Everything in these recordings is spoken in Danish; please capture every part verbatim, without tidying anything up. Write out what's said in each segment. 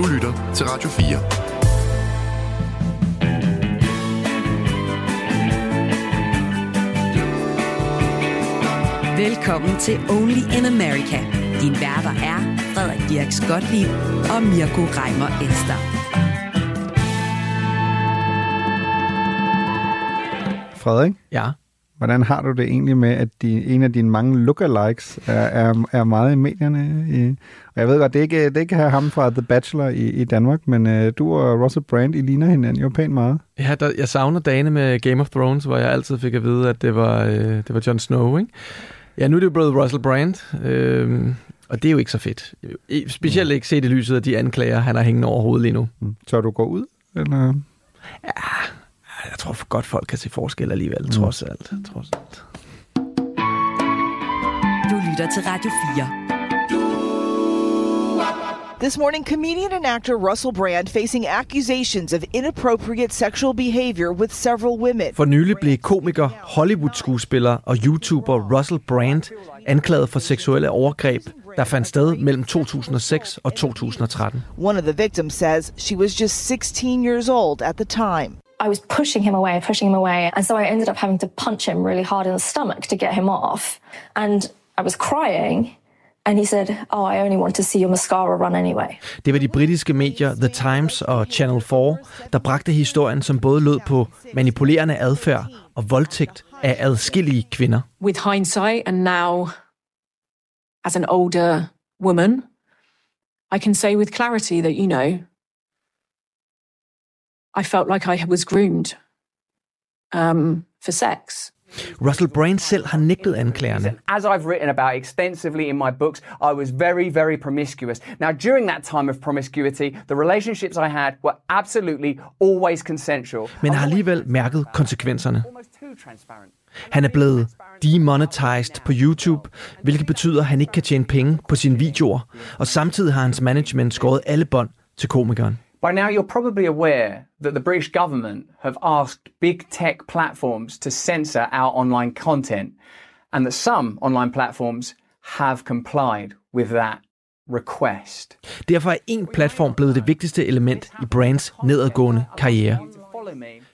Du lytter til Radio fire. Velkommen til Only in America. Din værter er Frederik Dirk Skottlieb og Mirko Reimer Elster. Frederik? Ja? Hvordan har du det egentlig med, at de, en af dine mange lookalikes er, er, er meget i medierne? I, og jeg ved godt, det er ikke, det er ikke ham fra The Bachelor i, i Danmark, men uh, du og Russell Brand, I ligner hinanden jo pænt meget. Ja, der, jeg savner dagene med Game of Thrones, hvor jeg altid fik at vide, at det var, øh, det var Jon Snow, ikke? Ja, nu er det jo blevet Russell Brand, øh, og det er jo ikke så fedt. Specielt ikke set i lyset af de anklager, han har hængende over hovedet lige nu. Tør du gå ud? Eller? Ja... Jeg tror for godt, folk kan se forskel alligevel, mm. trods alt. Trods alt. Du lytter til Radio fire. This morning, comedian and actor Russell Brand facing accusations of inappropriate sexual behavior with several women. For nylig blev komiker, Hollywood-skuespiller og YouTuber Russell Brand anklaget for seksuelle overgreb, der fandt sted mellem to tusind og seks og to tusind og tretten. One of the victims says she was just sixteen years old at the time. I was pushing him away, pushing him away, and so I ended up having to punch him really hard in the stomach to get him off. And I was crying, and he said, "Oh, I only want to see your mascara run anyway." Det var de britiske medier The Times og Channel fire, der bragte historien, som både lød på manipulerende adfærd og voldtægt af adskillige kvinder. With hindsight and now as an older woman, I can say with clarity that, you know, I felt like I was groomed um, for sex. Russell Brand selv har nægtet anklagerne. As I've written about extensively in my books, I was very, very promiscuous. Now, during that time of promiscuity, the relationships I had were absolutely always consensual. Men har alligevel mærket konsekvenserne. Han er blevet demonetized på YouTube, hvilket betyder, at han ikke kan tjene penge på sine videoer, og samtidig har hans management skåret alle bånd til komikeren. By now, you're probably aware that the British government have asked big tech platforms to censor our online content, and that some online platforms have complied with that request. Derfor er en platform blevet det vigtigste element i Brands nedadgående karriere.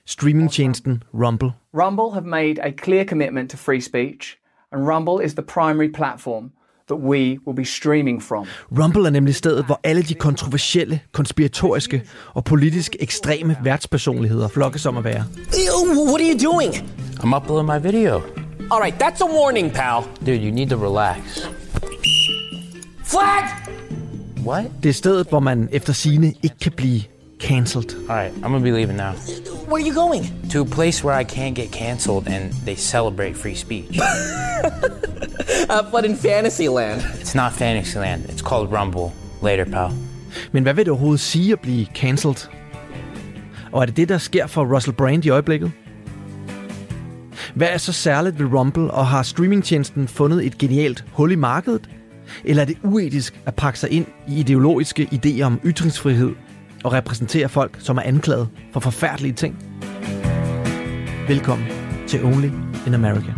Streamingtjenesten Rumble. Rumble have made a clear commitment to free speech, and Rumble is the primary platform that we will be streaming from. Rumble er nemlig stedet, hvor alle de kontroversielle, konspiratoriske og politisk ekstreme værtspersonligheder flokkes om at være. What are you doing? I'm uploading my video. All right, that's a warning, pal. Dude, you need to relax. Flag! What? Det er stedet, hvor man efter sigende ikke kan blive cancelled. All right, I'm gonna be leaving now. Where are you going? To a place where I can't get cancelled and they celebrate free speech. Uh, but in Fantasyland. It's not Fantasyland. It's called Rumble. Later, pal. Men hvad vil det overhovedet sige at blive cancelled? Og er det det, der sker for Russell Brand i øjeblikket? Hvad er så særligt ved Rumble, og har streamingtjenesten fundet et genialt hul i markedet? Eller er det uetisk at pakke sig ind i ideologiske idéer om ytringsfrihed og repræsentere folk, som er anklaget for forfærdelige ting? Velkommen til Only in America.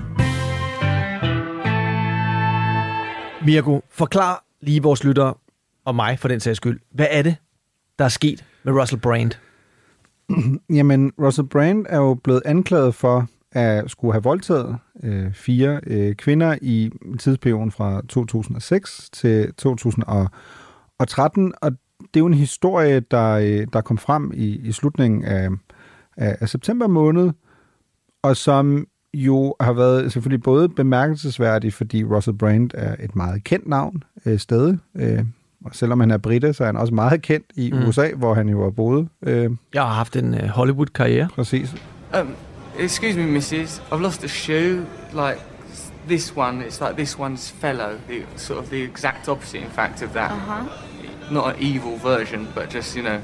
Mirko, forklar lige vores lyttere og mig for den sags skyld. Hvad er det, der er sket med Russell Brand? Jamen, Russell Brand er jo blevet anklaget for at skulle have voldtaget øh, fire øh, kvinder i tidsperioden fra to tusind og seks til to tusind og tretten. Og det er jo en historie, der, øh, der kom frem i, i slutningen af, af, af september måned, og som jo har været selvfølgelig både bemærkelsesværdig, fordi Russell Brand er et meget kendt navn øh, stadig. Øh, og selvom han er brite, så er han også meget kendt i mm. U S A, hvor han jo har boet. Øh. Jeg har haft en øh, Hollywood-karriere. Præcis. Um, excuse me, missus. I've lost a shoe. Like this one, it's like this one's fellow. The, sort of the exact opposite, in fact, of that. Uh-huh. Not an evil version, but just, you know,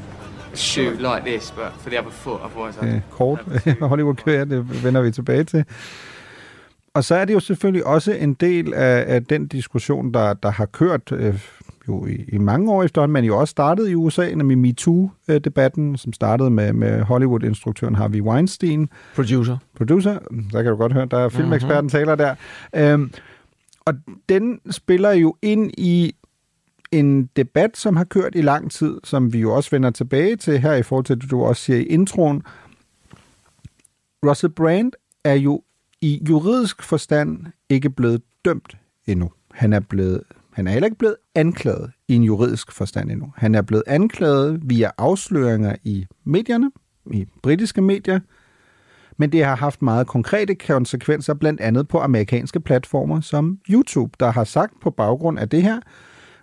shoe like this, but for the other foot, otherwise... Øh, kort Hollywood-køer, det vender vi tilbage til. Og så er det jo selvfølgelig også en del af, af den diskussion, der, der har kørt øh, jo i, i mange år efterhånden, men jo også startede i U S A, nemlig MeToo-debatten, som startede med, med Hollywood-instruktøren Harvey Weinstein. Producer. Producer, der kan du godt høre, der er filmeksperten taler der. Øhm, og den spiller jo ind i en debat, som har kørt i lang tid, som vi jo også vender tilbage til her i forhold til, det du også siger i introen. Russell Brand er jo i juridisk forstand ikke blevet dømt endnu. Han er, blevet, han er heller ikke blevet anklaget i en juridisk forstand endnu. Han er blevet anklaget via afsløringer i medierne, i britiske medier, men det har haft meget konkrete konsekvenser, blandt andet på amerikanske platformer som YouTube, der har sagt på baggrund af det her,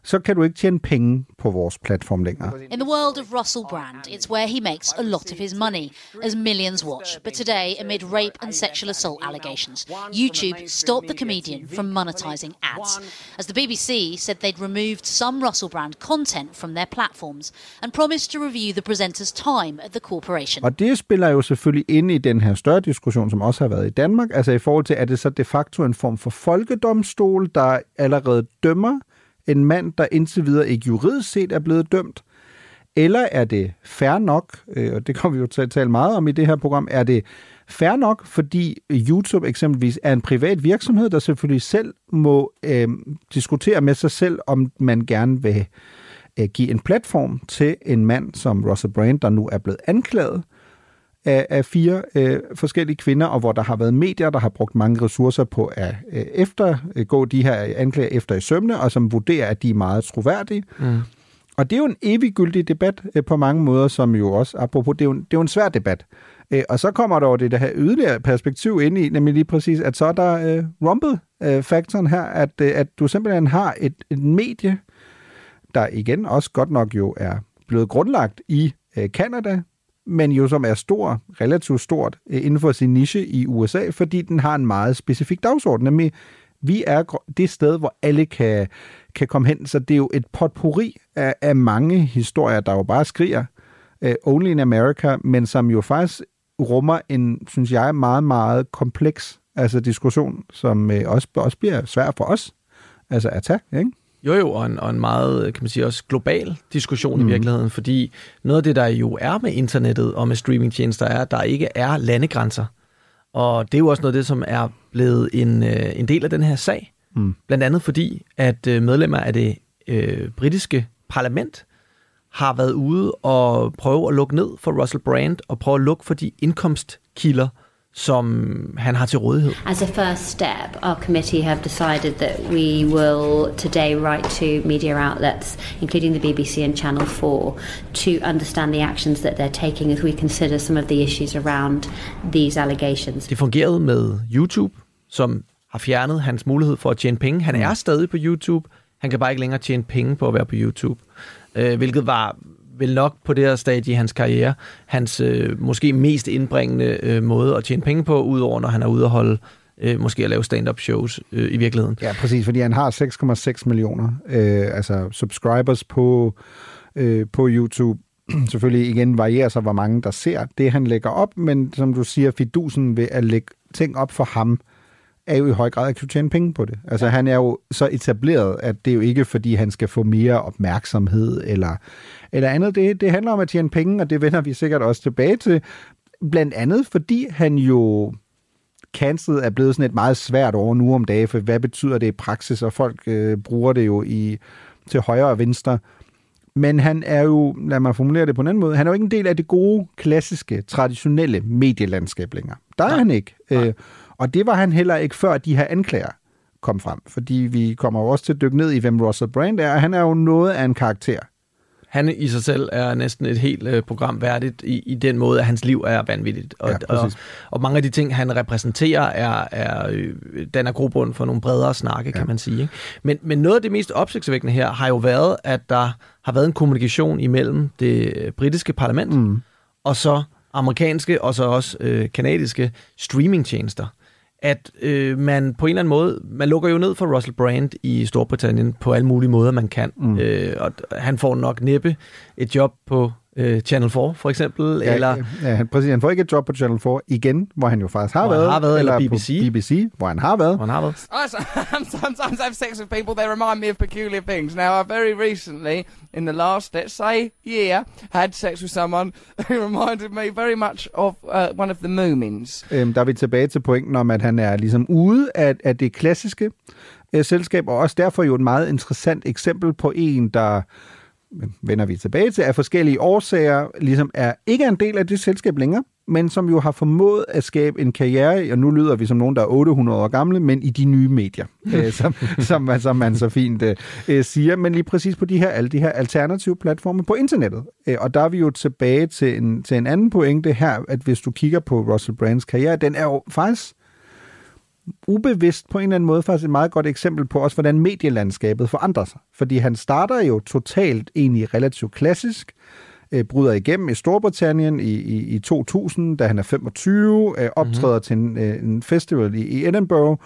så kan du ikke tjene penge på vores platform længere. In the world of Russell Brand, it's where he makes a lot of his money, as millions watch. But today, amid rape and sexual assault allegations, YouTube stopped the comedian from monetizing ads. As the B B C said, they'd removed some Russell Brand content from their platforms and promised to review the presenter's time at the corporation. Og det spiller jo selvfølgelig ind i den her større diskussion, som også har været i Danmark. Altså i forhold til, er det så de facto en form for folkedomstol, der allerede dømmer en mand, der indtil videre ikke juridisk set er blevet dømt, eller er det fair nok, og det kommer vi jo til at tale meget om i det her program, er det fair nok, fordi YouTube eksempelvis er en privat virksomhed, der selvfølgelig selv må øh, diskutere med sig selv, om man gerne vil øh, give en platform til en mand som Russell Brand, der nu er blevet anklaget af, af fire øh, forskellige kvinder, og hvor der har været medier, der har brugt mange ressourcer på at øh, eftergå de her anklager efter i sømne, og som vurderer, at de er meget troværdige. Mm. Og det er jo en eviggyldig debat øh, på mange måder, som jo også, apropos, det er jo en, det er jo en svær debat. Øh, og så kommer der jo det, det her yderligere perspektiv ind i, nemlig lige præcis, at så er der øh, rumble-faktoren her, at, øh, at du simpelthen har et, et medie, der igen også godt nok jo er blevet grundlagt i øh, Canada, men jo som er stor, relativt stort inden for sin niche i U S A, fordi den har en meget specifik dagsorden. Nemlig, vi er det sted, hvor alle kan, kan komme hen, så det er jo et potpourri af, af mange historier, der jo bare skriger uh, Only in America, men som jo faktisk rummer en, synes jeg, meget, meget kompleks altså diskussion, som uh, også, også bliver svær for os altså at tage, ikke? Jo jo, og en, og en meget, kan man sige, også global diskussion mm. i virkeligheden, fordi noget af det, der jo er med internettet og med streamingtjenester, er, at der ikke er landegrænser. Og det er jo også noget af det, som er blevet en, en del af den her sag. Mm. Blandt andet fordi, at medlemmer af det øh, britiske parlament har været ude og prøve at lukke ned for Russell Brand og prøve at lukke for de indkomstkilder, som han har til rådighed. As a first step, our committee have decided that we will today write to media outlets, including the B B C and Channel four, to understand the actions that they're taking as we consider some of the issues around these allegations. Det fungerede med YouTube, som har fjernet hans mulighed for at tjene penge. Han er stadig på YouTube. Han kan bare ikke længere tjene penge på at være på YouTube, hvilket var vel nok på det her stadie i hans karriere, hans øh, måske mest indbringende øh, måde at tjene penge på, udover når han er ude at holde, øh, måske at lave stand-up shows øh, i virkeligheden. Ja, præcis, fordi han har seks komma seks millioner øh, altså subscribers på, øh, på YouTube. Selvfølgelig igen varierer sig, hvor mange der ser det, han lægger op, men som du siger, fidusen ved at lægge ting op for ham, er jo i høj grad at kunne tjene penge på det. Altså han er jo så etableret, at det er jo ikke, fordi han skal få mere opmærksomhed eller, eller andet. Det, det handler om at tjene penge, og det vender vi sikkert også tilbage til. Blandt andet, fordi han jo cancelet er blevet sådan et meget svært over nu om dagen, for hvad betyder det i praksis, og folk øh, bruger det jo i, til højre og venstre. Men han er jo, lad mig formulere det på en anden måde, han er jo ikke en del af det gode, klassiske, traditionelle medielandskab længere. Der er Nej. han ikke. Nej. Og det var han heller ikke, før de her anklager kom frem. Fordi vi kommer jo også til at dykke ned i, hvem Russell Brand er, og han er jo noget af en karakter. Han i sig selv er næsten et helt program værdigt i, i den måde, at hans liv er vanvittigt. Og, ja, og, og mange af de ting, han repræsenterer, er, er, danner grobund for nogle bredere snakke, ja. kan man sige. Men, men noget af det mest opsigtsvækkende her har jo været, at der har været en kommunikation imellem det britiske parlament mm. og så amerikanske og så også øh, kanadiske streamingtjenester. At øh, man på en eller anden måde, man lukker jo ned for Russell Brand i Storbritannien på alle mulige måder, man kan. Mm. Øh, og han får nok næppe et job på øh, Channel four, for eksempel. Ja, eller, ja, han, præcis, han får ikke et job på Channel four igen, hvor han jo faktisk har, været, har været. Eller, eller B B C. B B C, hvor han har været. Hvor han har været. Sometimes I have sex with people, they remind me of peculiar things. Now, I very recently, in the last, let's say, year, had sex with someone who reminded me very much of uh, one of the Moomins. Øhm, der er vi tilbage til pointen om, at han er ligesom ude af, af det klassiske, øh, selskab, og også derfor jo et meget interessant eksempel på en, der, vender vi tilbage til, af forskellige årsager, ligesom er ikke er en del af det selskab længere, men som jo har formået at skabe en karriere, og nu lyder vi som nogen, der er otte hundrede år gamle, men i de nye medier, øh, som, som, man, som man så fint øh, siger, men lige præcis på de her, alle de her alternative platforme på internettet. Øh, og der er vi jo tilbage til en, til en anden pointe her, at hvis du kigger på Russell Brands karriere, den er jo faktisk ubevidst på en eller anden måde faktisk et meget godt eksempel på også, hvordan medielandskabet forandrer sig. Fordi han starter jo totalt egentlig relativt klassisk, bryder igennem i Storbritannien i, i, i to tusind, da han er femogtyve, øh, optræder mm-hmm. til en, øh, en festival i, i Edinburgh,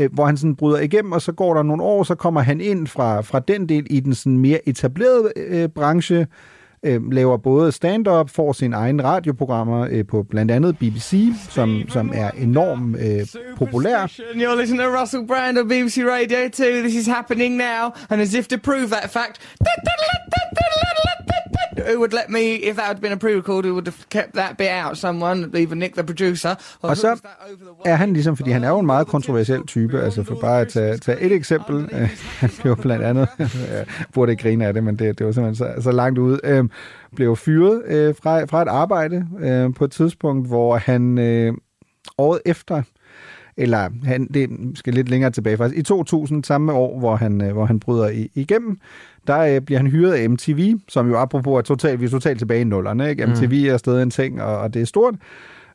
øh, hvor han sådan bryder igennem, og så går der nogle år, så kommer han ind fra, fra den del i den sådan mere etablerede øh, branche, øh, laver både stand-up, får sine egne radioprogrammer øh, på blandt andet B B C, som, som er enormt øh, populær. You're listening to Russell Brand on B B C Radio to. This is happening now, and as if to prove that fact. Who would let me, if that had been a pre-record, who would have kept that bit out, someone, even Nick the producer. Og så er han ligesom, fordi han er jo en meget kontroversiel type, altså for bare at tage, tage et eksempel, øh, han blev blandt andet, jeg burde ikke grine af det, men det, det var simpelthen så, så langt ud, øh, blev fyret øh, fra, fra et arbejde øh, på et tidspunkt, hvor han øh, året efter, eller han, det skal lidt længere tilbage faktisk, i to tusind, samme år, hvor han, øh, hvor han bryder i, igennem, der øh, bliver han hyret af M T V, som jo apropos er totalt, vi er totalt tilbage i nullerne, ikke? M T V mm. er stadig en ting, og, og det er stort.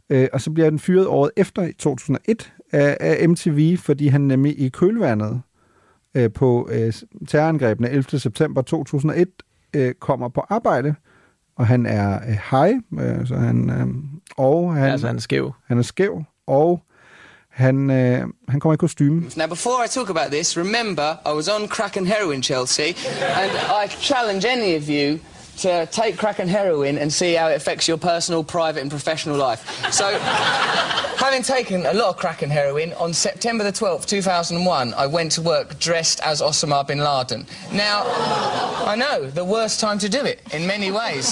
Øh, og så bliver han fyret året efter, i to tusind og et, af, af M T V, fordi han nemlig i kølvandet øh, på øh, terrorangrebene ellevte september to tusind og et øh, kommer på arbejde, og han er øh, hej, øh, så han, øh, og han, altså, han er skæv. Han er skæv, og Han, øh, han kommer i kostume. Now before I talk about this, remember I was on crack and heroin, Chelsea, and I challenge any of you to take crack and heroin and see how it affects your personal, private and professional life. So, having taken a lot of crack and heroin, on September the twelfth, two thousand one, I went to work dressed as Osama bin Laden. Now, I know, the worst time to do it, in many ways.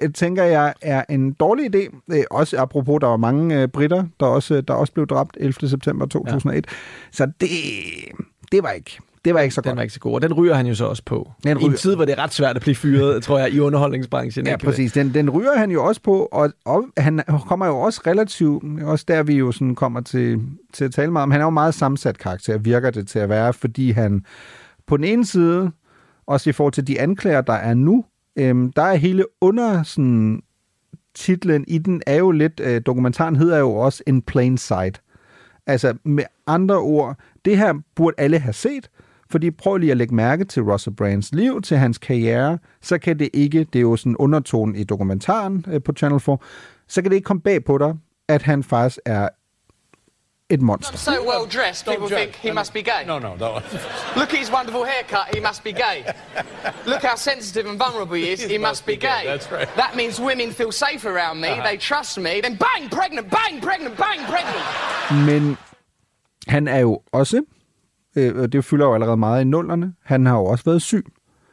Det, tænker jeg, er en dårlig idé. Også apropos, der var mange øh, britter, der også, der også blev dræbt ellevte september to tusind og et. Ja. Så det, det var ikke... Det var ikke så godt. Den var ikke så god, og den ryger han jo så også på. Den ryger. I en tid, hvor det er ret svært at blive fyret, tror jeg, i underholdningsbranchen. Ja, præcis. Den, den ryger han jo også på, og, og han kommer jo også relativt, også der vi jo sådan kommer til, til at tale meget om, han er jo meget sammensat karakter, virker det til at være, fordi han på den ene side, også i forhold til de anklager, der er nu, øhm, der er hele under sådan, titlen i den, er jo lidt, øh, dokumentaren hedder jo også In Plain Sight. Altså med andre ord, det her burde alle have set, fordi prøv lige at lægge mærke til Russell Brands liv, til hans karriere, så kan det ikke, det er jo sådan undertonen i dokumentaren på Channel four, så kan det ikke komme bag på dig, at han faktisk er et monster. So well dressed, people think he must be gay. No, no, no. Look at his wonderful haircut, he must be gay. Look how sensitive and vulnerable he is, he must be gay. That's right. That means women feel safe around me, they trust me, then bang, pregnant, bang, pregnant, bang, pregnant. Men han er jo også... Det fylder jo allerede meget i nullerne. Han har jo også været syg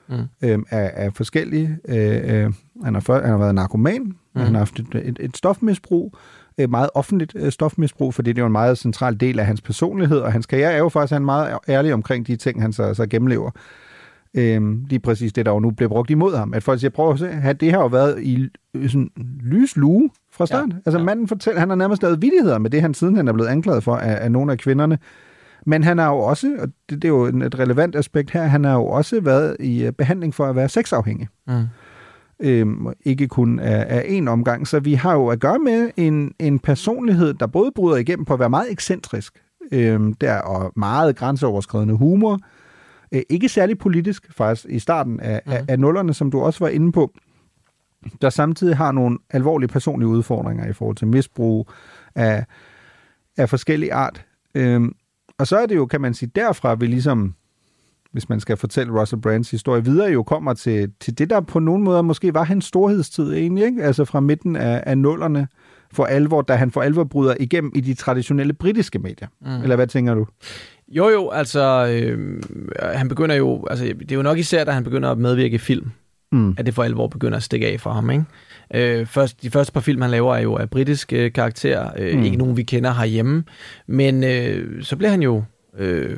mm. øh, af, af forskellige... Øh, øh, han, har for, han har været narkoman. Mm. Han har haft et, et, et stofmisbrug. Et meget offentligt øh, stofmisbrug, fordi det er jo en meget central del af hans personlighed, og hans karriere er jo faktisk, han er meget ærlig omkring de ting, han så, så gennemlever. Øh, lige præcis det, der jo nu bliver brugt imod ham. At folk siger, prøv at se, han, det har jo været i øh, sådan, lys luge fra start. Ja. Altså ja. Manden fortæller, han har nærmest lavet vittigheder med det, han sidenhen er blevet anklaget for af, af nogle af kvinderne. Men han har jo også, og det, det er jo et relevant aspekt her, han har jo også været i behandling for at være sexafhængig. Mm. Øhm, ikke kun af, af én omgang. Så vi har jo at gøre med en, en personlighed, der både bryder igennem på at være meget ekscentrisk, øhm, der og meget grænseoverskridende humor. Øh, ikke særlig politisk, faktisk i starten af, mm. af, af nullerne, som du også var inde på, der samtidig har nogle alvorlige personlige udfordringer i forhold til misbrug af, af forskellig art. Øhm, Og så er det jo, kan man sige, derfra vi ligesom, hvis man skal fortælle Russell Brands historie videre, jo kommer til, til det, der på nogen måder måske var hans storhedstid egentlig, ikke? Altså fra midten af, af nullerne for alvor, da han for alvor bryder igennem i de traditionelle britiske medier. Mm. Eller hvad tænker du? Jo jo, altså øh, han begynder jo, altså det er jo nok især, da han begynder at medvirke i film, mm. at det for alvor begynder at stikke af fra ham, ikke? Øh, først, de første par film, han laver, er jo af britiske karakterer. Øh, mm. Ikke nogen, vi kender herhjemme. Men øh, så bliver han jo øh,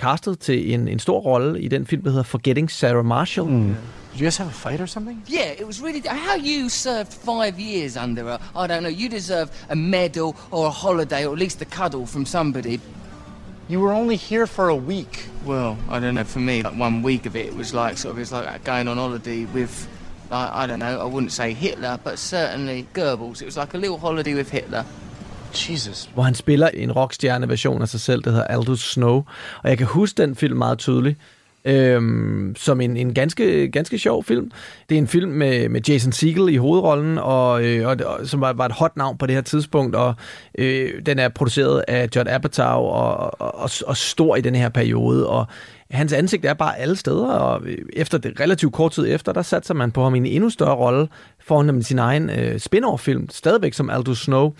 castet til en, en stor rolle i den film, der hedder Forgetting Sarah Marshall. Mm. Did you guys have a fight or something? Yeah, it was really... How you served five years under her, I don't know. You deserve a medal or a holiday or at least a cuddle from somebody. You were only here for a week. Well, I don't know. For me, like one week of it was like sort of it's like going on holiday with, like, I don't know. I wouldn't say Hitler, but certainly Goebbels. It was like a little holiday with Hitler. Jesus. Hvor han spiller en rockstjerne-version af sig selv, der hedder Aldous Snow. Og jeg kan huske den film meget tydeligt. Øhm, som en, en ganske, ganske sjov film. Det er en film med, med Jason Segel i hovedrollen, og, øh, og, og, som var, var et hot navn på det her tidspunkt, og øh, den er produceret af Judd Apatow og, og, og, og stor i den her periode, og hans ansigt er bare alle steder, og efter det, relativt kort tid efter, der satser man på ham i en endnu større rolle foran sin egen øh, spin-off-film, stadigvæk som Aldous Snow,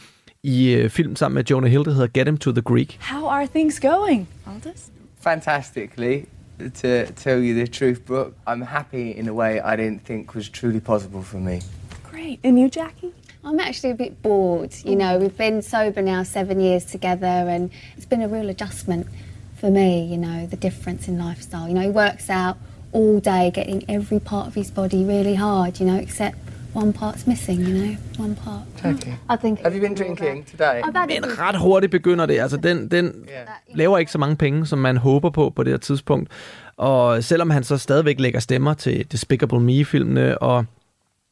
i øh, film sammen med Jonah Hill, der hedder Get Him to the Greek. How are things going, Aldous? Fantastically. To tell you the truth, Brooke, I'm happy in a way I didn't think was truly possible for me. Great. And you, Jackie? I'm actually a bit bored. You know, we've been sober now seven years together, and it's been a real adjustment for me, you know, the difference in lifestyle. You know, he works out all day, getting every part of his body really hard, you know, except one part's missing, you know, one part. Okay. I think. Have you been drinking today? Men ret hurtigt begynder det. Altså, den, den yeah. laver ikke så mange penge, som man håber på på det her tidspunkt. Og selvom han så stadigvæk lægger stemmer til Despicable Me-filmene, og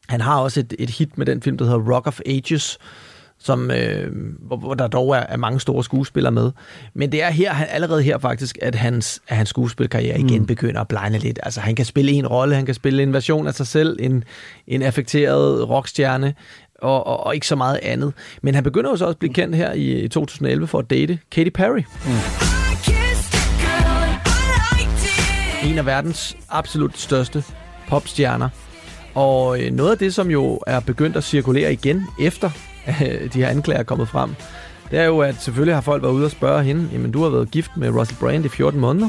han har også et, et hit med den film, der hedder Rock of Ages, som, øh, hvor, hvor der dog er, er mange store skuespillere med. Men det er her, han, allerede her faktisk, at hans, at hans skuespilkarriere mm. igen begynder at blegne lidt. Altså, han kan spille en rolle, han kan spille en version af sig selv, en, en affekteret rockstjerne, og, og, og ikke så meget andet. Men han begynder jo så også at blive kendt her i to tusind og elleve for at date Katy Perry. Mm. En af verdens absolut største popstjerner. Og noget af det, som jo er begyndt at cirkulere igen, efter de her anklager er kommet frem, det er jo, at selvfølgelig har folk været ude og spørge hende, jamen du har været gift med Russell Brand i fjorten måneder.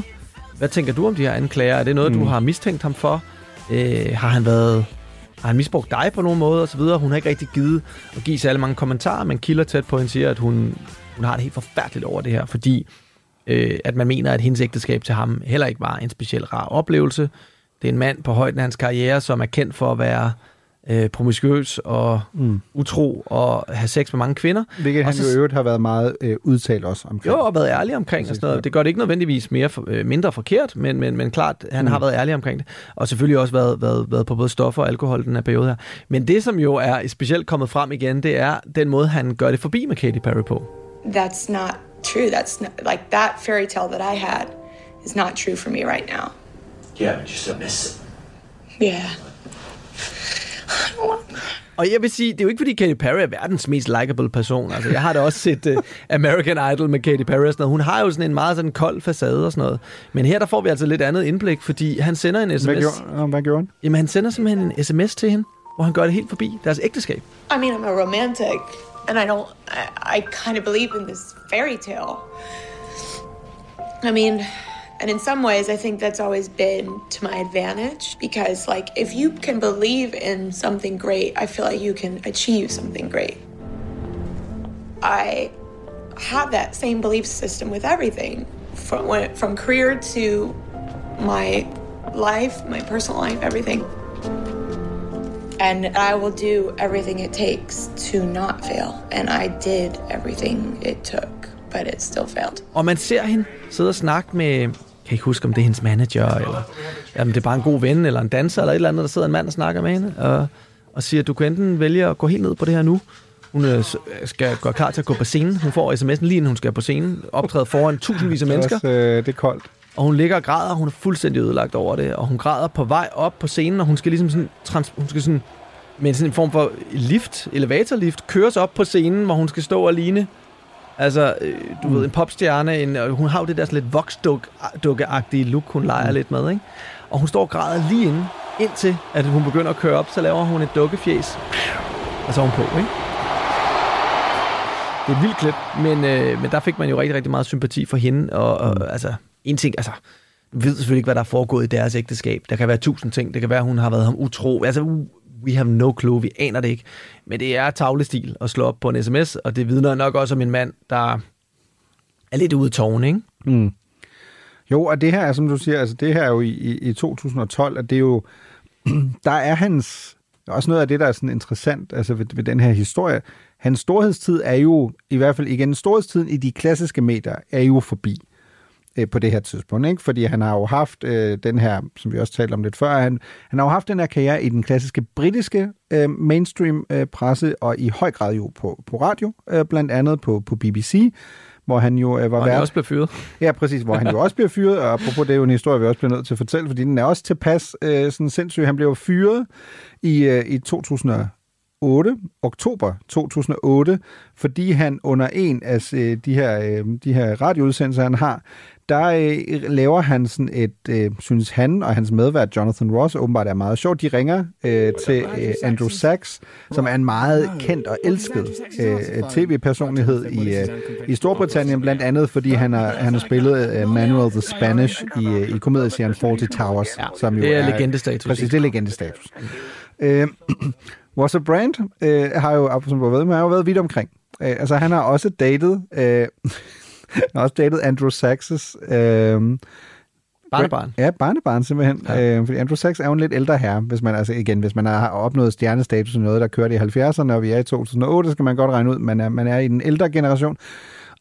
Hvad tænker du om de her anklager? Er det noget, mm. du har mistænkt ham for? Øh, har han været... Har han misbrugt dig på nogen måde? Og så videre. Hun har ikke rigtig givet at give særlig mange kommentarer, men kilder tæt på hende siger, at hun, hun har det helt forfærdeligt over det her, fordi... Øh, at man mener, at hendes ægteskab til ham heller ikke var en speciel rar oplevelse. Det er en mand på højden af hans karriere, som er kendt for at være øh, promiskuøs og mm. utro og have sex med mange kvinder. Hvilket og han så, jo øvrigt har været meget øh, udtalt også omkring. Jo, og været ærlig omkring. Og sådan noget. Det gør det ikke nødvendigvis mere, øh, mindre forkert, men, men, men klart, han mm. har været ærlig omkring det. Og selvfølgelig også været, været, været på både stoffer og alkohol den her periode her. Men det, som jo er specielt kommet frem igen, det er den måde, han gør det forbi med Katy Perry på. That's not true. That's not, like that fairy tale that I had is not true for me right now. Yeah, but you still miss it. Yeah. Og jeg vil sige, det er jo ikke fordi Katy Perry er verdens mest likable person. Altså, jeg har da også set uh, American Idol med Katy Perry og sådan noget. Hun har jo sådan en meget sådan kold facade og sådan noget. Men her der får vi altså lidt andet indblik, fordi han sender en sms. Hvad gjorde, hvad gjorde han? Jamen han sender simpelthen en sms til hende, hvor han gør det helt forbi deres ægteskab. I mean, I'm a romantic. And I don't, I, I kind of believe in this fairy tale. I mean, and in some ways, I think that's always been to my advantage because, like, if you can believe in something great, I feel like you can achieve something great. I have that same belief system with everything, from when, from career to my life, my personal life, everything. And I will do everything it takes to not fail. And I did everything it took, but it still failed. Og man ser hende sidde og snakke med, kan ikke huske, om det er hendes manager, eller jamen, det er bare en god ven, eller en danser, eller et eller andet, der sidder en mand og snakker med hende, og, og siger, du kan enten vælge at gå helt ned på det her nu. Hun øh, skal gøre klar til at gå på scenen. Hun får sms'en lige, inden hun skal på scenen, optræde foran tusindvis af mennesker. Det er, også, øh, det er koldt. Og hun ligger og græder, og hun er fuldstændig ødelagt over det. Og hun græder på vej op på scenen, og hun skal ligesom sådan, trans- hun skal sådan med sådan en form for lift, elevatorlift, køres op på scenen, hvor hun skal stå alene. Altså, øh, du mm. ved, en popstjerne, en, og hun har jo det der sådan lidt voksdukkeagtige look, hun leger mm. lidt med, ikke? Og hun står og græder lige inden, indtil at hun begynder at køre op, så laver hun et dukkefjæs. Og så er hun på, ikke? Det er et vildt klip, men, øh, men der fik man jo rigtig, rigtig meget sympati for hende, og, og mm. altså... En ting, altså, vi ved selvfølgelig ikke, hvad der er foregået i deres ægteskab. Der kan være tusind ting. Det kan være, at hun har været ham utro. Altså, we have no clue. Vi aner det ikke. Men det er tavlestil at slå op på en sms, og det vidner nok også om en mand, der er lidt ude i tårne, ikke? Mm. Jo, og det her er, som du siger, altså det her er jo i, i, i to tusind og tolv, og det er jo, der er hans, også noget af det, der er sådan interessant altså ved, ved den her historie. Hans storhedstid er jo, i hvert fald igen, storhedstiden i de klassiske medier er jo forbi øh, på det her tidspunkt, ikke? Fordi han har jo haft øh, den her, som vi også talte om lidt før, han, han har jo haft den her karriere i den klassiske britiske øh, mainstream øh, presse, og i høj grad jo på, på radio, øh, blandt andet på, på B B C, hvor han jo øh, var og han vært... også blev fyret. Ja, præcis, hvor han jo også blev fyret, og apropos, det er jo en historie, vi også bliver nødt til at fortælle, fordi den er også tilpas øh, sådan sindssyg. Han blev fyret i, øh, i to tusind og otte, oktober to tusind og otte, fordi han under en af øh, de her, øh, de her radioudsendelser, han har, der øh, laver han sådan et, øh, synes han og hans medvært, Jonathan Ross, åbenbart er meget sjovt. De ringer øh, til øh, Andrew Sachs, som er en meget kendt og elsket øh, tv-personlighed i, øh, i Storbritannien, blandt andet fordi han har, han har spillet øh, Manuel the Spanish i, øh, i komedieserien Fawlty Towers, som jo er... Det er legendestatus. Præcis, det er legendestatus. Øh, Russell Brand øh, har jo, som du har været med, har jo været vidt omkring. Øh, altså, han har også datet... Øh, Han har også datet Andrew Sachs' øh, barnebarn. Ja, barnebarn simpelthen. Ja. Øh, fordi Andrew Sachs er jo en lidt ældre herre, hvis man, altså igen, hvis man har opnået stjernestatus eller noget, der kørte i halvfjerdserne, og vi er i to tusind og otte, så skal man godt regne ud, man er, man er i den ældre generation.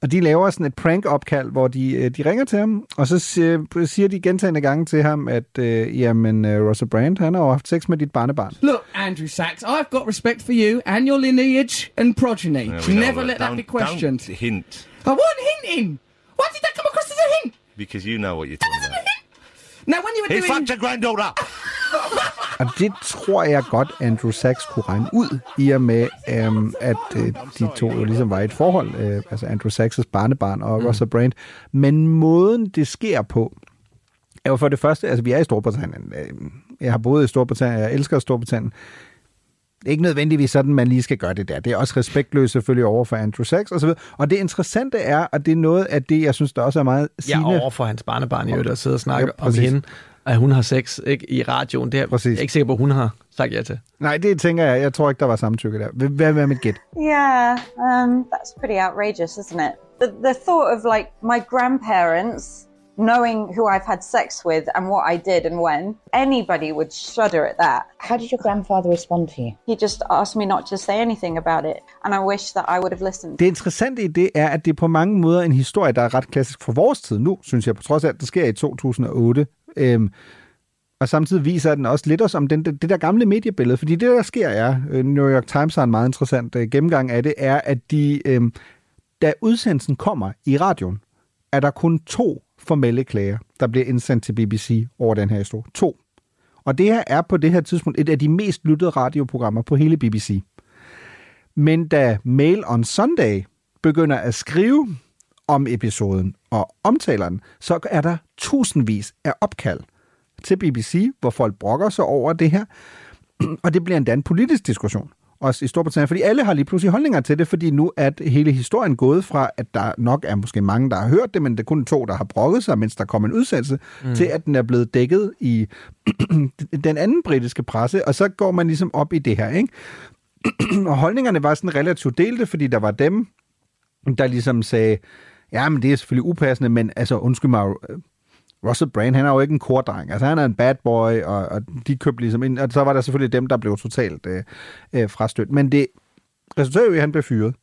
Og de laver sådan et prank-opkald, hvor de, de ringer til ham, og så siger de gentagne gange til ham, at øh, jamen, Russell Brand, han har jo haft sex med dit barnebarn. Look, Andrew Sachs, I've got respect for you and your lineage and progeny. Yeah, we Never know. Let that be questioned. Don't hint. I wasn't hinting. Why did that come across as a hint? Because you know what you're talking about. Now, when you were He doing... fucked a granddaughter. Og det tror jeg godt, Andrew Sachs kunne regne ud, i og med, øhm, at øh, de to jo ligesom var i et forhold, øh, altså Andrew Sachs' barnebarn og mm. Russell Brand. Men måden, det sker på, er jo for det første, altså vi er i Storbritannien. Jeg har boet i Storbritannien, jeg elsker Storbritannien. Det er ikke nødvendigvis sådan, man lige skal gøre det der. Det er også respektløst selvfølgelig over for Andrew Sachs og så videre. Og det interessante er, og det er noget af det, jeg synes, der også er meget sigende. Ja, over for hans barnebarn i øvrigt, der sidder og snakker ja, om hende, at hun har sex ikke, i radioen. Det er præcis. Jeg er ikke sikker på, at hun har sagt ja til. Nej, det tænker jeg. Jeg tror ikke, der var samtykke der. Hvad er mit gæt? Yeah, um, that's pretty outrageous, isn't it? The, the thought of like my grandparents knowing who I've had sex with and what I did and when, anybody would shudder at that. How did your grandfather respond to you? He just asked me not to say anything about it, and I wish that I would have listened. Det interessante i det er, at det er på mange måder en historie, der er ret klassisk for vores tid nu, synes jeg, på trods af, at det sker i to tusind og otte. Øhm, og samtidig viser den også lidt os om den, det der gamle mediebillede, fordi det, der sker er, New York Times har en meget interessant øh, gennemgang af det, er, at de, øhm, da udsendelsen kommer i radioen, er der kun to formelle klager, der bliver indsendt til B B C over den her historie. To. Og det her er på det her tidspunkt et af de mest lyttede radioprogrammer på hele B B C. Men da Mail on Sunday begynder at skrive om episoden og omtaler den, så er der tusindvis af opkald til B B C, hvor folk brokker sig over det her. Og det bliver endda en politisk diskussion. Også i Storbritannien, fordi alle har lige pludselig holdninger til det, fordi nu er hele historien gået fra, at der nok er måske mange, der har hørt det, men det er kun to, der har brokket sig, mens der kom en udsættelse, mm. til at den er blevet dækket i den anden britiske presse, og så går man ligesom op i det her, ikke? Og holdningerne var sådan relativt delte, fordi der var dem, der ligesom sagde, ja, men det er selvfølgelig upassende, men altså undskyld mig, Russell Brand, han er jo ikke en kordreng. Altså, han er en bad boy, og, og de købte ligesom ind. Og så var der selvfølgelig dem, der blev totalt øh, frastødt. Men det resulterede jo i, at han blev fyret.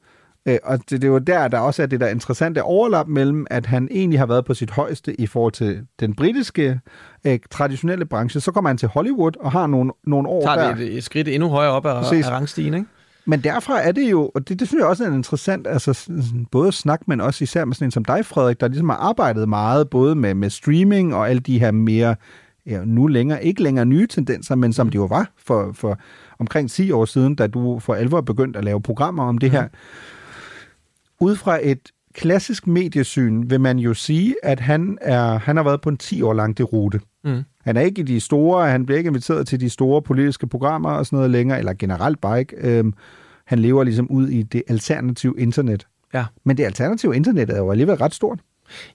Øh, og det, det er jo der, der også er det der interessante overlap mellem, at han egentlig har været på sit højeste i forhold til den britiske øh, traditionelle branche. Så kommer han til Hollywood og har nogle, nogle år der... Tager det et skridt endnu højere op af, af rangstigen, ikke? Men derfra er det jo, og det, det synes jeg også er interessant, altså både snak, men også især med sådan en som dig, Frederik, der ligesom har arbejdet meget, både med, med streaming og alle de her mere, ja, nu længere, ikke længere nye tendenser, men som det jo var for, for omkring ti år siden, da du for alvor begyndte at lave programmer om det her. Ud fra et klassisk mediesyn vil man jo sige, at han, er, han har været på en ti år lang derute. Mm. Han er ikke i de store, han bliver ikke inviteret til de store politiske programmer og sådan noget længere, eller generelt bare ikke. Øhm, han lever ligesom ud i det alternative internet. Ja. Men det alternative internet er jo alligevel ret stort.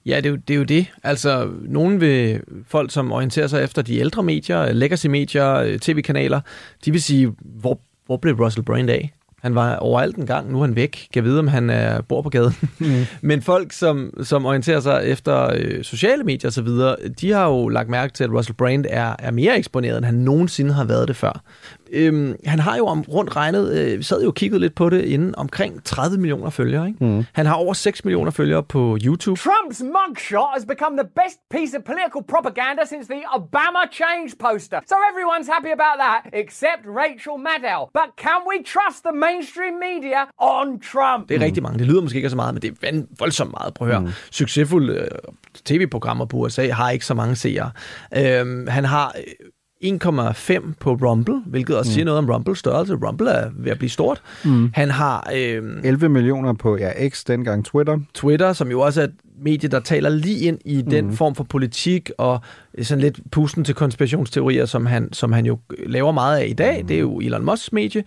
Ja, det er, jo, det er jo det. Altså, nogen vil, folk som orienterer sig efter de ældre medier, legacy medier, tv-kanaler, de vil sige, hvor, hvor blev Russell Brand af? Han var overalt en gang, nu er han væk. Kan vide, om han er, bor på gaden. Mm. Men folk, som, som orienterer sig efter øh, sociale medier og så videre, de har jo lagt mærke til, at Russell Brand er, er mere eksponeret, end han nogensinde har været det før. Øhm, han har jo om rundt regnet, øh, vi sad jo og kiggede lidt på det inden, omkring tredive millioner følgere. Ikke? Mm. Han har over seks millioner følgere på YouTube. Trump's mugshot has become the best piece of political propaganda since the Obama change poster. So everyone's happy about that, except Rachel Maddow. But can we trust the mainstream media on Trump? Det er mm. rigtig mange. Det lyder måske ikke så meget, men det er voldsomt meget. Prøv at høre. Mm. Succesfulde øh, tv-programmer på U S A har ikke så mange seere. Øhm, han har... Øh, en komma fem på Rumble, hvilket også mm. siger noget om Rumble størrelse. Rumble er ved at blive stort. Mm. Han har... Øh, elleve millioner på ja, X, dengang Twitter. Twitter, som jo også er et medie, der taler lige ind i mm. den form for politik, og sådan lidt pusten til konspirationsteorier, som han, som han jo laver meget af i dag. Mm. Det er jo Elon Musk's medie.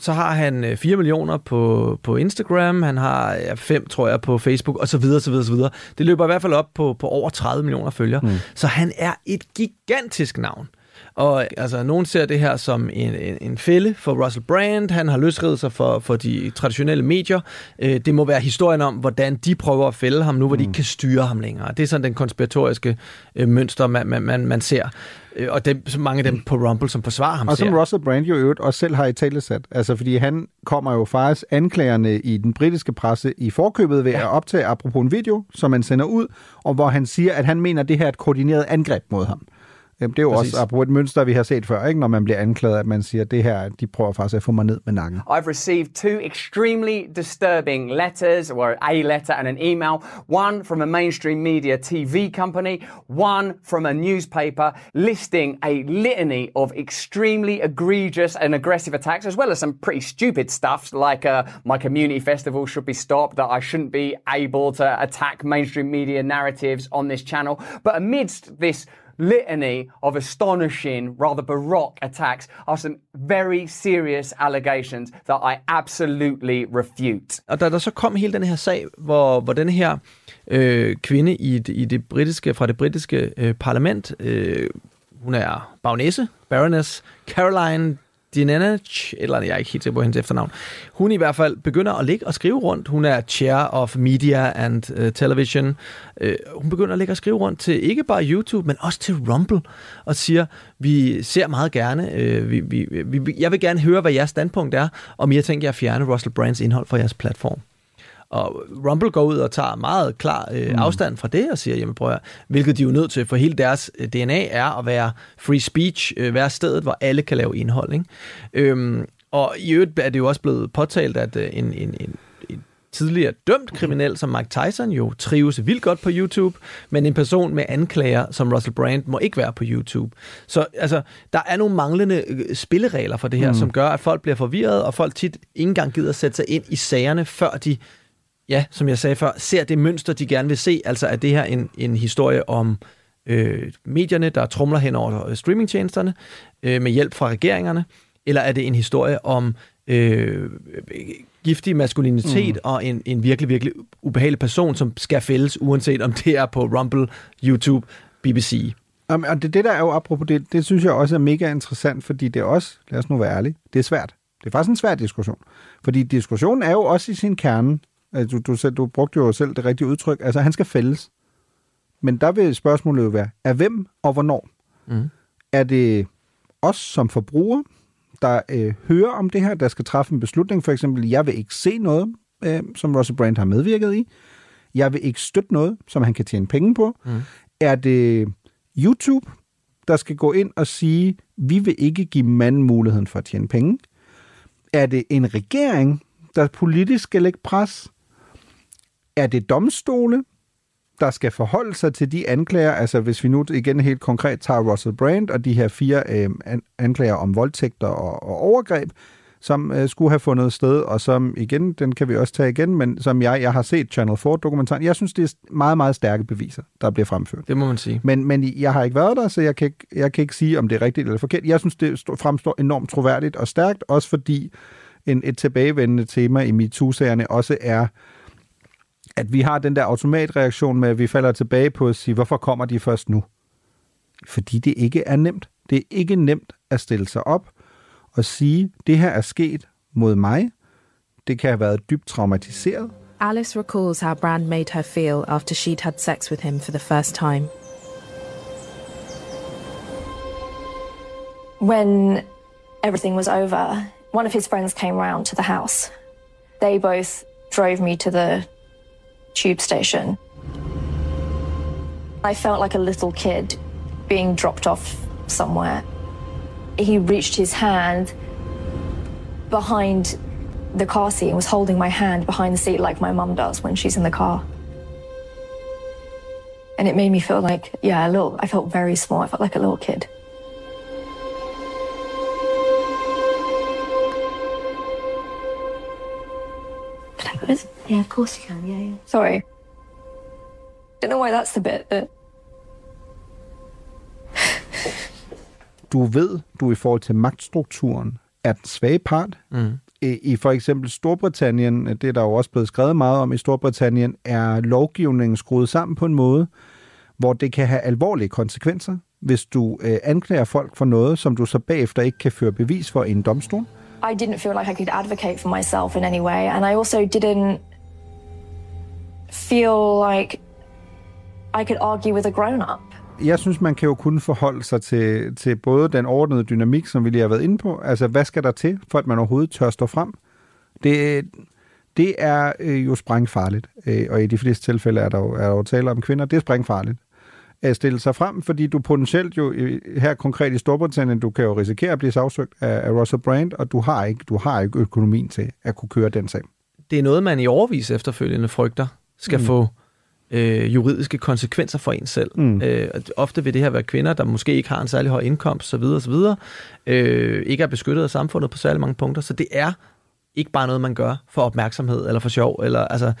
Så har han fire millioner på, på Instagram, han har fem, tror jeg, på Facebook, og så videre, så videre, så videre. Det løber i hvert fald op på, på over tredive millioner følgere. Mm. Så han er et gigantisk navn. Og altså, nogen ser det her som en, en, en fælde for Russell Brand. Han har løsredet sig for, for de traditionelle medier. Øh, det må være historien om, hvordan de prøver at fælde ham nu, hvor mm. de ikke kan styre ham længere. Det er sådan den konspiratoriske øh, mønster, man, man, man, man ser. Øh, og dem, mange af dem på Rumble, som forsvarer ham. Og ser. Som Russell Brand jo øvrigt også selv har i talesat. Altså, fordi han kommer jo faktisk anklagerne i den britiske presse i forkøbet ved ja. at optage apropos en video, som man sender ud, og hvor han siger, at han mener, at det her er et koordineret angreb mod ham. Det er jo Præcis. også apropos et mønster, vi har set før, ikke? Når man bliver anklaget, at man siger, at det her, de prøver faktisk at få mig ned med nakken. I've received two extremely disturbing letters, or a letter and an email. One from a mainstream media T V company, one from a newspaper, listing a litany of extremely egregious and aggressive attacks, as well as some pretty stupid stuff, like uh, my community festival should be stopped, that I shouldn't be able to attack mainstream media narratives on this channel. But amidst this litany of astonishing, rather baroque attacks are some very serious allegations that I absolutely refute. Og da der så kom hele den her sag, hvor, hvor den her øh, kvinde i, i det britiske, fra det britiske øh, parlament, øh, hun er baronesse, baroness Caroline Dinenage, eller jeg er ikke helt sikker på hendes efternavn. Hun i hvert fald begynder at ligge og skrive rundt. Hun er chair of media and uh, television. Uh, hun begynder at ligge og skrive rundt til ikke bare YouTube, men også til Rumble, og siger, vi ser meget gerne, uh, vi, vi, vi, jeg vil gerne høre, hvad jeres standpunkt er, om I har tænkt jer at fjerne Russell Brands indhold fra jeres platform. Og Rumble går ud og tager meget klar øh, mm. afstand fra det og siger, jamen prøv at, hvilket de er jo nødt til, for hele deres D N A er at være free speech, øh, være stedet, hvor alle kan lave indhold. Ikke? Øhm, og i øvrigt er det jo også blevet påtalt, at øh, en, en, en, en tidligere dømt kriminel som Mike Tyson jo trives vildt godt på YouTube, men en person med anklager som Russell Brand må ikke være på YouTube. Så altså, der er nogle manglende spilleregler for det her, mm. som gør, at folk bliver forvirret, og folk tit ikke engang gider at sætte sig ind i sagerne, før de ja, som jeg sagde før, ser det mønster, de gerne vil se. Altså er det her en, en historie om øh, medierne, der tromler hen over streamingtjenesterne øh, med hjælp fra regeringerne, eller er det en historie om øh, giftig maskulinitet mm. og en, en virkelig, virkelig ubehagelig person, som skal fælles, uanset om det er på Rumble, YouTube, B B C. Jamen, og det, det der er jo apropos det, det synes jeg også er mega interessant, fordi det er også, lad os nu være ærlige, det er svært. Det er faktisk en svær diskussion. Fordi diskussionen er jo også i sin kerne, Du, du, du brugte jo selv det rigtige udtryk. Altså, han skal fældes. Men der vil spørgsmålet jo være, af hvem og hvornår? Mm. Er det os som forbrugere, der øh, hører om det her, der skal træffe en beslutning? For eksempel, jeg vil ikke se noget, øh, som Russell Brand har medvirket i. Jeg vil ikke støtte noget, som han kan tjene penge på. Mm. Er det YouTube, der skal gå ind og sige, vi vil ikke give manden muligheden for at tjene penge? Er det en regering, der politisk skal lægge pres? Er det domstole, der skal forholde sig til de anklager? Altså hvis vi nu igen helt konkret tager Russell Brand og de her fire øh, anklager om voldtægter og, og overgreb, som øh, skulle have fundet sted, og som igen, den kan vi også tage igen, men som jeg, jeg har set Channel four-dokumentaren. Jeg synes, det er meget, meget stærke beviser, der bliver fremført. Det må man sige. Men, men jeg har ikke været der, så jeg kan ikke, jeg kan ikke sige, om det er rigtigt eller forkert. Jeg synes, det fremstår enormt troværdigt og stærkt, også fordi en, et tilbagevendende tema i MeToo-sagerne også er, at vi har den der automatreaktion med, at vi falder tilbage på at sige, hvorfor kommer de først nu? Fordi det ikke er nemt. Det er ikke nemt at stille sig op og sige, det her er sket mod mig, Det kan have været dybt traumatiseret. Alice recalls how Brand made her feel after she'd had sex with him for the first time. When everything was over, one of his friends came round to the house. They both drove me to the tube station. I felt like a little kid being dropped off somewhere. He reached his hand behind the car seat and was holding my hand behind the seat like my mum does when she's in the car. And it made me feel like, yeah, a little, I felt very small. I felt like a little kid. Can I go with? Yeah, of course you can, yeah, yeah. Sorry. Don't know why that's the bit that... Du ved, du i forhold til magtstrukturen er den svage part. Mm. I, I for eksempel Storbritannien, det er der jo også blevet skrevet meget om i Storbritannien, er lovgivningen skruet sammen på en måde, hvor det kan have alvorlige konsekvenser, hvis du øh, anklager folk for noget, som du så bagefter ikke kan føre bevis for i en domstol. I didn't feel like I could advocate for myself in any way, and I also didn't feel like I could argue with a grown-up. Jeg synes, man kan jo kun forholde sig til, til både den ordnede dynamik, som vi lige har været inde på. Altså, hvad skal der til, for at man overhovedet tør stå frem? Det, det er øh, jo sprængfarligt. Øh, og i de fleste tilfælde er der jo, er der jo tale om kvinder. Det er sprængfarligt at stille sig frem, fordi du potentielt jo, her konkret i Storbritannien, du kan jo risikere at blive sagsøgt af, af Russell Brand, og du har, ikke, du har ikke økonomien til at kunne køre den sag. Det er noget, man i årevis efterfølgende frygter skal mm. få... Øh, juridiske konsekvenser for en selv. Mm. Øh, ofte vil det her være kvinder, der måske ikke har en særlig høj indkomst, så videre, så videre. Øh, ikke er beskyttet af samfundet på særlig mange punkter, så det er ikke bare noget, man gør for opmærksomhed, eller for sjov, eller altså,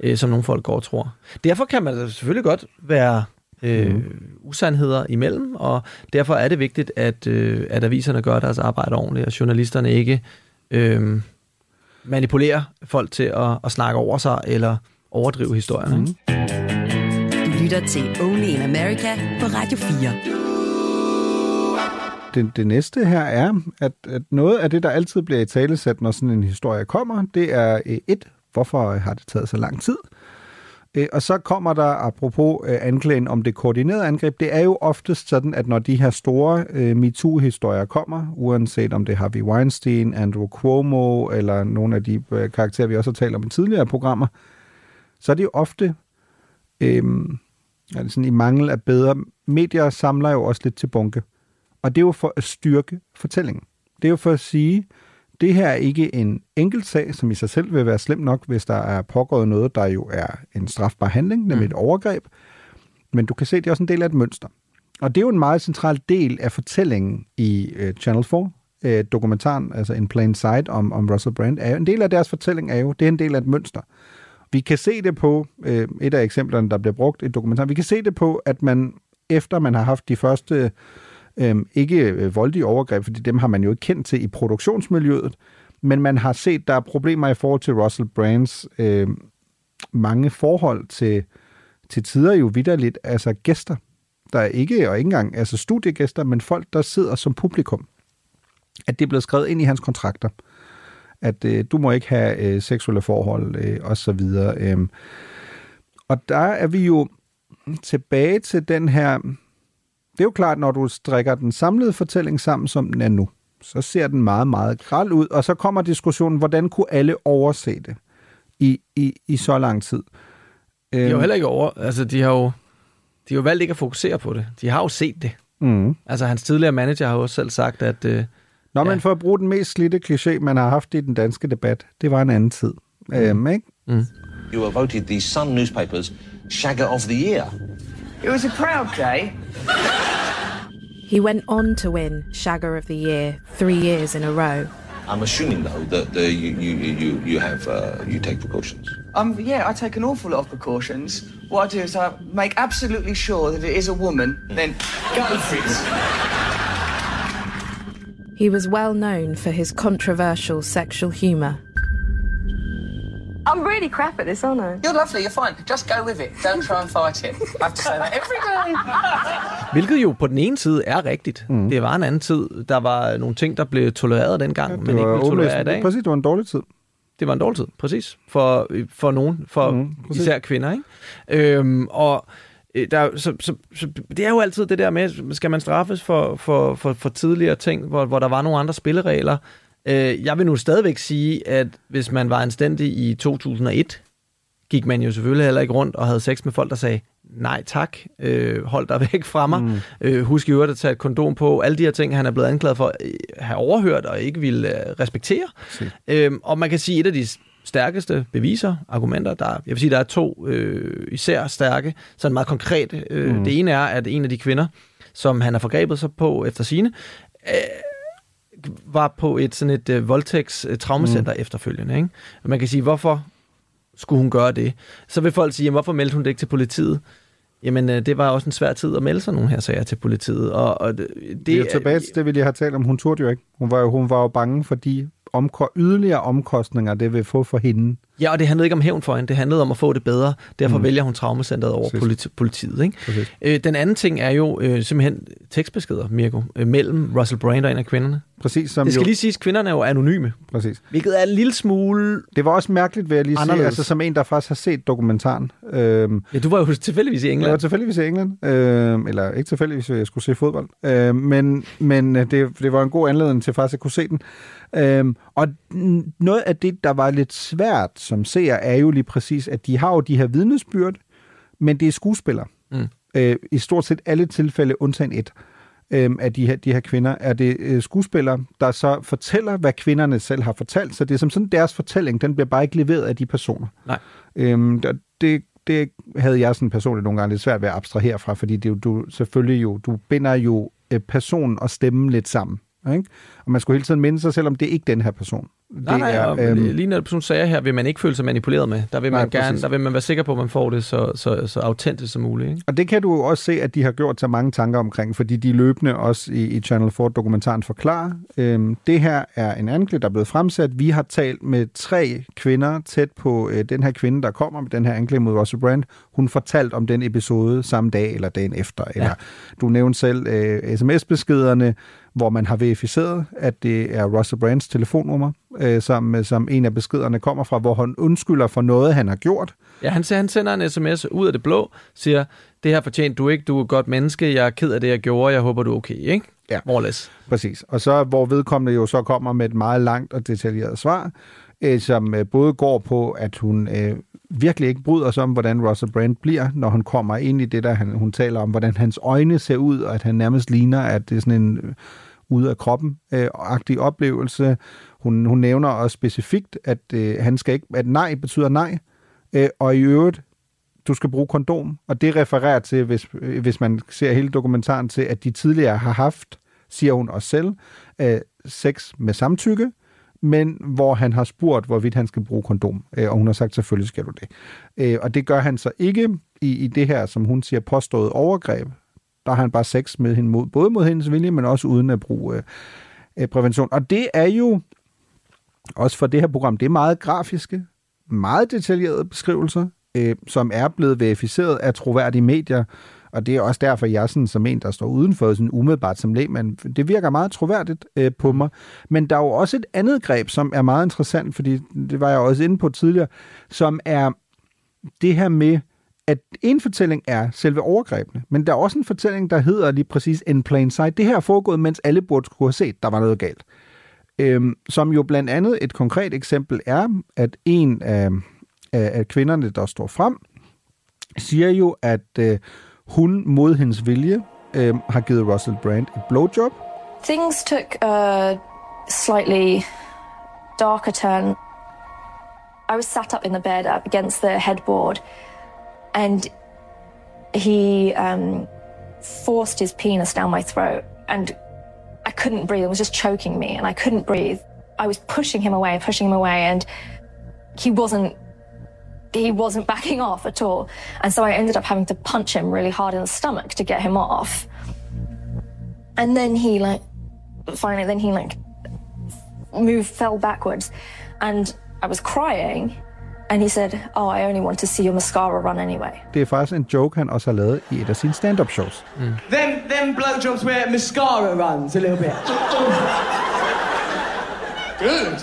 øh, som nogle folk går og tror. Derfor kan man selvfølgelig godt være øh, mm. usandheder imellem, og derfor er det vigtigt, at, øh, at aviserne gør deres arbejde ordentligt, og journalisterne ikke øh, manipulerer folk til at, at snakke over sig, eller overdrive historierne. Mm. Du lytter til Only in America på Radio fire. Det, det næste her er, at, at noget af det, der altid bliver i talesat, når sådan en historie kommer, det er et, hvorfor har det taget så lang tid? Og så kommer der, apropos anklagen om det koordinerede angreb, det er jo oftest sådan, at når de her store øh, MeToo-historier kommer, uanset om det er Harvey Weinstein, Andrew Cuomo, eller nogle af de øh, karakterer, vi også har talt om i tidligere programmer, så er det jo ofte, øh, er det sådan, i mangel af bedre, medier samler jo også lidt til bunke. Og det er jo for at styrke fortællingen. Det er jo for at sige, det her er ikke en enkelt sag, som i sig selv vil være slem nok, hvis der er pågået noget, der jo er en strafbar handling, nemlig et overgreb. Men du kan se, det er også en del af et mønster. Og det er jo en meget central del af fortællingen i øh, Channel fire. Øh, dokumentaren, altså In Plain Sight om, om Russell Brand, er jo, en del af deres fortælling er jo, det er en del af et mønster. Vi kan se det på, øh, et af eksemplerne, der bliver brugt i dokumentaren, vi kan se det på, at man, efter man har haft de første, øh, ikke voldelige overgreb, fordi dem har man jo ikke kendt til i produktionsmiljøet, men man har set, der er problemer i forhold til Russell Brands øh, mange forhold til, til tider jo vitterligt, altså gæster, der er ikke, og ikke engang altså studiegæster, men folk, der sidder som publikum, at det er blevet skrevet ind i hans kontrakter. At øh, du må ikke have øh, seksuelle forhold øh, og så videre. Øh. Og der er vi jo tilbage til den her... Det er jo klart, når du strikker den samlede fortælling sammen, som den er nu, så ser den meget, meget græld ud, og så kommer diskussionen, hvordan kunne alle overse det i, i, i så lang tid? Øh. De har jo heller ikke over... Altså, de har jo, de har jo valgt ikke at fokusere på det. De har jo set det. Mm. Altså, hans tidligere manager har jo også selv sagt, at... Øh, Nå, men for at bruge den mest slidte kliché, man har haft i den danske debat, det var en anden tid. Mm. Øhm, ikke? Mm. You were voted the Sun newspaper's Shagger of the Year. It was a proud day. He went on to win Shagger of the Year three years in a row. I'm assuming though that the, you you you have uh, you take precautions. Um, yeah, I take an awful lot of precautions. What I do is I make absolutely sure that it is a woman. Mm. Then go for it. He was well known for his controversial sexual humour. I'm really crap at this, aren't I? You're lovely, you're fine. Just go with it. Don't try and fight it. I have to say that every day. Hvilket jo på den ene side er rigtigt. Mm. Det var en anden tid. Der var nogle ting, der blev tolereret dengang, ja, men ikke blev tolereret i dag. Præcis, det var en dårlig tid. det var en dårlig tid, præcis, for, for nogen, for mm, især kvinder, ikke? Øhm, og der, så, så, så det er jo altid det der med, skal man straffes for, for, for, for tidligere ting, hvor, hvor der var nogle andre spilleregler. Øh, jeg vil nu stadigvæk sige, at hvis man var anstændig i to tusind og et, gik man jo selvfølgelig heller ikke rundt og havde sex med folk, der sagde, nej tak, øh, hold dig væk fra mig, mm. øh, husk i øvrigt at tage et kondom på, alle de her ting, han er blevet anklaget for at have overhørt og ikke ville øh, respektere. Øhm, og man kan sige, et af de stærkeste beviser, argumenter, der, jeg vil sige, der er to øh, især stærke, sådan meget konkrete. Øh, mm. Det ene er, at en af de kvinder, som han har forgrebet sig på efter sine, øh, var på et sådan et øh, voldtægts-traumacenter mm. efterfølgende. Ikke? Man kan sige, hvorfor skulle hun gøre det? Så vil folk sige, jamen, hvorfor meldte hun det ikke til politiet? Jamen, det var også en svær tid at melde sig nogle her sager til politiet. Og, og det, det er jo tilbage til det, vi lige har talt om. Hun turde jo ikke. Hun var jo, hun var jo bange for de omko- yderligere omkostninger, det vil få for hende. Ja, og det handlede ikke om hævn for hende. Det handlede om at få det bedre. Derfor mm. vælger hun traumacenteret over politi- politiet. Ikke? Øh, den anden ting er jo øh, simpelthen tekstbeskeder, Mirko, øh, mellem Russell Brand og en af kvinderne. Præcis, som det skal jo lige siges, kvinderne er jo anonyme. Præcis. Hvilket er en lille smule. Det var også mærkeligt, vil jeg lige anderledes sige, altså som en, der faktisk har set dokumentaren. Øhm, ja, du var jo tilfældigvis i England. Jeg var tilfældigvis i England. Øhm, eller ikke tilfældigvis, jeg skulle se fodbold. Øhm, men men det, det var en god anledning til faktisk at kunne se den. Øhm, og noget af det, der var lidt svært som ser, er jo lige præcis, at de har jo de her vidnesbyrd, men det er skuespillere. Mm. Øh, I stort set alle tilfælde, undtagen et, øh, af de her, de her kvinder, er det øh, skuespillere, der så fortæller, hvad kvinderne selv har fortalt. Så det er som sådan, deres fortælling, den bliver bare ikke leveret af de personer. Nej. Øh, det, det havde jeg sådan personligt nogle gange lidt svært ved at abstrahere fra, fordi det jo, du selvfølgelig jo, du binder jo øh, personen og stemmen lidt sammen. Ikke? Og man skulle hele tiden minde sig selv, om det ikke er den her person. Nej, det nej, er, og øhm... lige når personen sagde her, vil man ikke føle sig manipuleret med. Der vil man, nej, gerne, der vil man være sikker på, at man får det så, så, så autentisk som muligt. Ikke? Og det kan du jo også se, at de har gjort så mange tanker omkring, fordi de løbende også i, i Channel fire-dokumentaren forklarer, øhm, det her er en anklage, der er blevet fremsat. Vi har talt med tre kvinder tæt på øh, den her kvinde, der kommer med den her anklage mod Russell Brand. Hun fortalte om den episode samme dag eller dagen efter. Eller ja. Du nævnte selv øh, sms-beskederne, hvor man har verificeret, at det er Russell Brands telefonnummer, øh, som, som en af beskederne kommer fra, hvor han undskylder for noget, han har gjort. Ja, han, han sender en sms ud af det blå, siger, det her fortjent du ikke, du er et godt menneske, jeg er ked af det, jeg gjorde, jeg håber, du er okay, ikke? Ja, præcis. Og så, hvor vedkommende jo så kommer med et meget langt og detaljeret svar, øh, som øh, både går på, at hun øh, virkelig ikke bryder sig om, hvordan Russell Brand bliver, når hun kommer ind i det, der han, hun taler om, hvordan hans øjne ser ud, og at han nærmest ligner, at det er sådan en øh, ude af kroppen-agtig øh, oplevelse. Hun, hun nævner også specifikt, at, øh, han skal ikke, at nej betyder nej, øh, og i øvrigt, du skal bruge kondom, og det refererer til, hvis, øh, hvis man ser hele dokumentaren til, at de tidligere har haft, siger hun også selv, øh, sex med samtykke, men hvor han har spurgt, hvorvidt han skal bruge kondom, øh, og hun har sagt, selvfølgelig skal du det. Øh, og det gør han så ikke i, i det her, som hun siger, påstået overgreb. Der har han bare sex med hende, mod, både mod hendes vilje, men også uden at bruge øh, prævention. Og det er jo, også for det her program, det er meget grafiske, meget detaljerede beskrivelser, øh, som er blevet verificeret af troværdige medier. Og det er også derfor, jeg sådan, som en, der står udenfor, sådan umiddelbart som lægmand, det virker meget troværdigt øh, på mig. Men der er jo også et andet greb, som er meget interessant, fordi det var jeg også inde på tidligere, som er det her med, at en fortælling er selve overgrebene, men der er også en fortælling, der hedder lige præcis In Plain Sight. Det her er foregået, mens alle burde kunne have set, der var noget galt. Øhm, som jo blandt andet et konkret eksempel er, at en af, af kvinderne, der står frem, siger jo, at øh, hun mod hendes vilje øh, har givet Russell Brand et blowjob. Things took a slightly darker turn. I was sat up in the bed up against the headboard. And he um, forced his penis down my throat and I couldn't breathe. It was just choking me and I couldn't breathe. I was pushing him away, pushing him away and he wasn't, he wasn't backing off at all. And so I ended up having to punch him really hard in the stomach to get him off. And then he like, finally, then he like moved, fell backwards and I was crying. And he said, oh, I only want to see your mascara run anyway. Det er faktisk en joke, han også har lavet i et af sine stand-up shows. Mm. Them, them blowjobs where mascara runs a little bit. Good.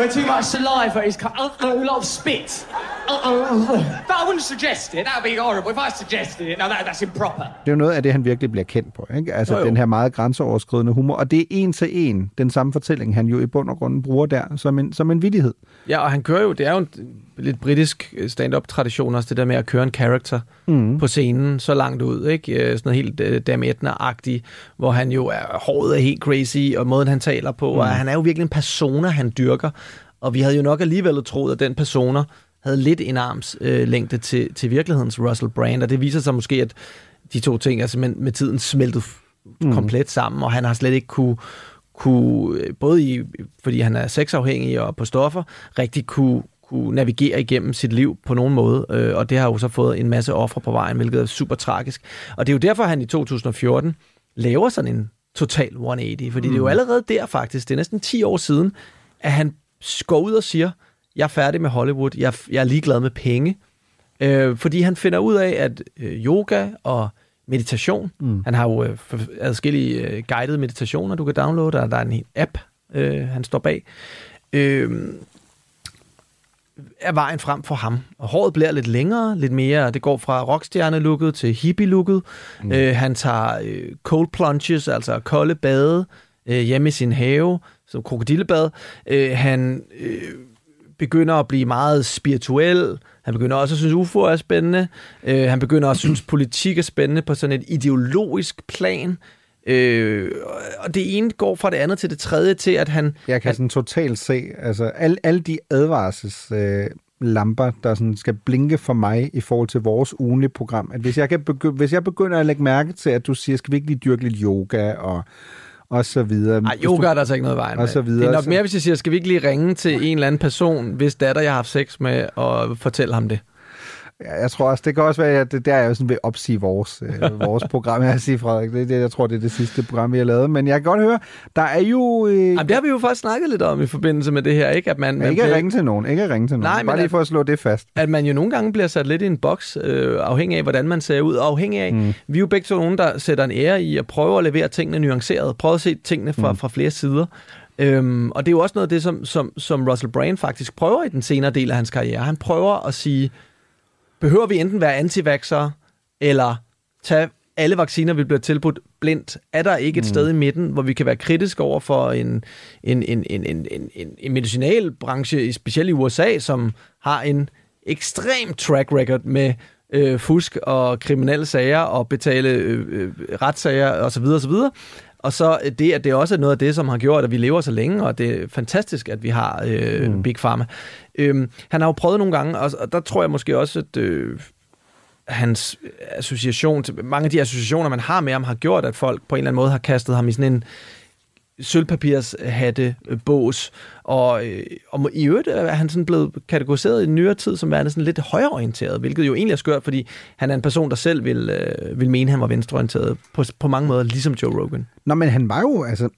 Way too much saliva is cut. Uh, uh, a lot of spit. Uh, uh, uh. But I wouldn't suggest it. That would be horrible if I suggested it. No, that, that's improper. Det er jo noget af det, han virkelig bliver kendt på, ikke? Altså oh, den her meget grænseoverskridende humor. Og det er en til en, den samme fortælling, han jo i bund og grund bruger der som en, som en vittighed. Ja, og han kører jo, det er jo en lidt britisk stand-up-tradition også, det der med at køre en character mm. på scenen så langt ud, ikke? Sådan helt uh, Dame Edna-agtig, hvor han jo er håret er helt crazy, og måden han taler på, mm. og han er jo virkelig en persona, han dyrker. Og vi havde jo nok alligevel troet, at den persona havde lidt en arms øh, længde til, til virkelighedens Russell Brand, og det viser sig måske, at de to ting er simpelthen med tiden smeltet mm. komplet sammen, og han har slet ikke kunne, kunne både i, fordi han er sexafhængig og på stoffer, rigtig kunne, kunne navigere igennem sit liv på nogen måde, øh, og det har jo så fået en masse ofre på vejen, hvilket er super tragisk. Og det er jo derfor, han i to tusind og fjorten laver sådan en total et hundrede og otte nul, fordi mm. det er jo allerede der faktisk, det er næsten ti år siden, at han går ud og siger, jeg er færdig med Hollywood, jeg, jeg er ligeglad med penge. Øh, fordi han finder ud af, at øh, yoga og meditation, mm. han har jo øh, adskillige øh, guidede meditationer, du kan downloade, og der er en app, øh, han står bag, øh, er vejen frem for ham. Og håret bliver lidt længere, lidt mere, det går fra rockstjerne-looket til hippie-looket. Mm. Øh, han tager øh, cold plunges, altså kolde bade, øh, hjemme i sin have, som krokodillebad. Øh, han øh, begynder at blive meget spirituel. Han begynder også at synes, U F O er spændende. Øh, han begynder at synes, politik er spændende på sådan et ideologisk plan. Øh, og det ene går fra det andet til det tredje til, at han... Jeg kan han, sådan totalt se, altså alle, alle de advarselslamper, øh, der sådan skal blinke for mig i forhold til vores ugenlige program. At hvis, jeg kan begy- hvis jeg begynder at lægge mærke til, at du siger, skal vi ikke lige dyrke lidt yoga og... og så videre. Ej, yoga er der altså ikke noget vejen med. Så videre, det er nok mere, hvis jeg siger, skal vi ikke lige ringe til en eller anden person, hvis datter jeg har haft sex med, og fortælle ham det? Ja, jeg tror også, det kan også være, at det der er jo sådan ved at opsige vores, øh, vores program, jeg siger, Frederik. Det, det, jeg tror, det er det sidste program, vi har lavet. Men jeg kan godt høre, der er jo... Øh... Jamen, det har vi jo faktisk snakket lidt om i forbindelse med det her, ikke? At man, man ikke at bliver... ringe til nogen, ikke at ringe til nogen. Nej, bare lige at, for at slå det fast. At man jo nogle gange bliver sat lidt i en boks, øh, afhængig af, hvordan man ser ud, afhængig af... Mm. Vi er jo begge to nogen, der sætter en ære i at prøve at levere tingene nuanceret, prøve at se tingene fra, mm. fra flere sider. Øhm, og det er jo også noget af det, som, som, som Russell Brand faktisk prøver i den senere del af hans karriere. Han prøver at sige... Behøver vi enten være antivaxere eller tage alle vacciner, vi bliver tilbudt blindt? Er der ikke et mm. sted i midten, hvor vi kan være kritiske over for en, en, en, en, en, en, en medicinalbranche, specielt i U S A, som har en ekstrem track record med øh, fusk og kriminelle sager og betale øh, retssager osv. osv.? Og så det, at det også er noget af det, som har gjort, at vi lever så længe, og det er fantastisk, at vi har øh, mm. Big Pharma. Øhm, han har jo prøvet nogle gange, og der tror jeg måske også, at øh, hans association, mange af de associationer, man har med ham, har gjort, at folk på en eller anden måde har kastet ham i sådan en sølvpapirshattebås. Og, øh, og i øvrigt er han sådan blevet kategoriseret i nyere tid som værende sådan lidt højreorienteret, hvilket jo egentlig er skørt, fordi han er en person, der selv vil, øh, vil mene, han var venstreorienteret på, på mange måder, ligesom Joe Rogan. Nå, men han var jo, altså,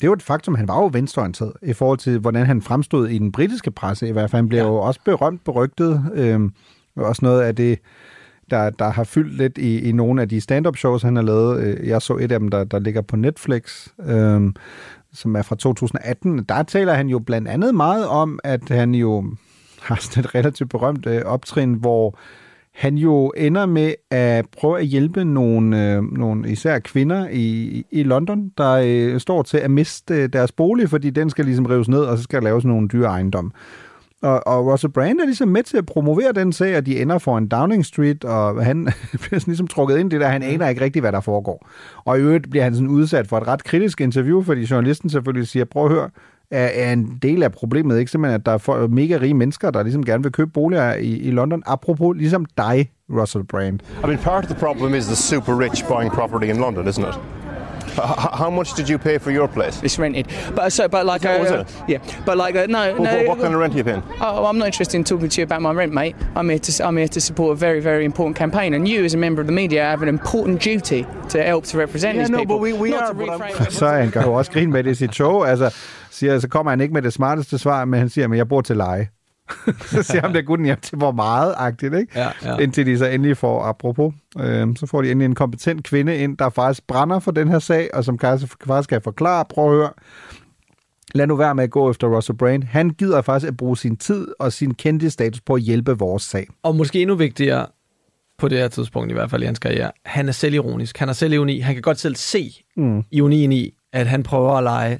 det var et faktum, han var jo venstreorienteret i forhold til, hvordan han fremstod i den britiske presse. I hvert fald, han blev ja. jo også berømt, berygtet, øh, også noget af det... Der, der har fyldt lidt i, i nogle af de stand-up shows, han har lavet. Jeg så et af dem, der, der ligger på Netflix, øhm, som er fra to tusind og atten. Der taler han jo blandt andet meget om, at han jo har sådan et relativt berømt øh, optrin, hvor han jo ender med at prøve at hjælpe nogle, øh, nogle især kvinder i, i London, der øh, står til at miste deres bolig, fordi den skal ligesom rives ned, og så skal der laves nogle dyre ejendomme. Og, og Russell Brand er ligesom med til at promovere den sag, og de ender for en Downing Street, og han bliver sådan ligesom trukket ind i det der, han aner ikke rigtigt, hvad der foregår. Og i øvrigt bliver han sådan udsat for et ret kritisk interview, fordi journalisten selvfølgelig siger, prøv at høre, er, er en del af problemet ikke simpelthen, at der er for, mega rige mennesker, der ligesom gerne vil købe boliger i, i London, apropos ligesom dig, Russell Brand. I mean, part of the problem is the super rich buying property in London, isn't it? How much did you pay for your place? It's rented, but so but like uh, it? yeah, but like uh, no well, no. What, what kind of rent are you paying? Oh, I'm not interested in talking to you about my rent, mate. I'm here to I'm here to support a very very important campaign, and you as a member of the media have an important duty to help to represent yeah, these no, people. Yeah, no, but we we not are. Så han kan jo også grine med det i sit show. Altså siger, så kommer han ikke med det smarteste svar, men han siger, men jeg bor til leje. Så siger han der gutten hjem til, hvor meget-agtigt, ikke? Ja, ja. Indtil de så endelig får, apropos, øh, så får de endelig en kompetent kvinde ind, der faktisk brænder for den her sag, og som faktisk kan forklare, prøv at høre, lad nu være med at gå efter Russell Brand. Han gider faktisk at bruge sin tid og sin kendte status på at hjælpe vores sag. Og måske endnu vigtigere, på det her tidspunkt i hvert fald i hans karriere, han er selvironisk. Han er selvironi. Han kan godt selv se mm. ironien i, at han prøver at lege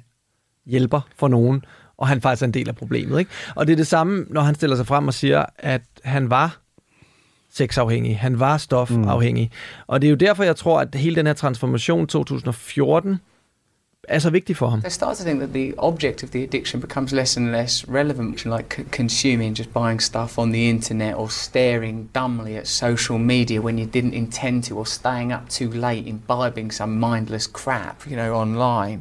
hjælper for nogen, og han faktisk er en del af problemet, ikke? Og det er det samme, når han stiller sig frem og siger, at han var sexafhængig, han var stofafhængig. Mm. Og det er jo derfor, jeg tror, at hele den her transformation tyve fjorten er så vigtig for ham. I start to think that the object of the addiction becomes less and less relevant, like consuming, just buying stuff on the internet, or staring dumbly at social media when you didn't intend to, or staying up too late, imbibing some mindless crap, you know, online.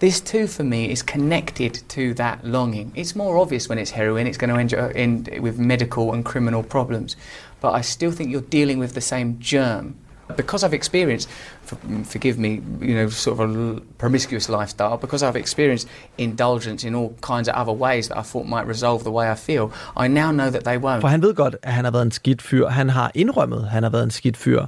This too, for me, is connected to that longing. It's more obvious when it's heroin. It's going to end, end with medical and criminal problems. But I still think you're dealing with the same germ. Because I've experienced, for, forgive me, you know, sort of a promiscuous lifestyle, because I've experienced indulgence in all kinds of other ways that I thought might resolve the way I feel, I now know that they won't. For han ved godt, at han har været en skidt fyr. Han har indrømmet, at han har været en skidt fyr.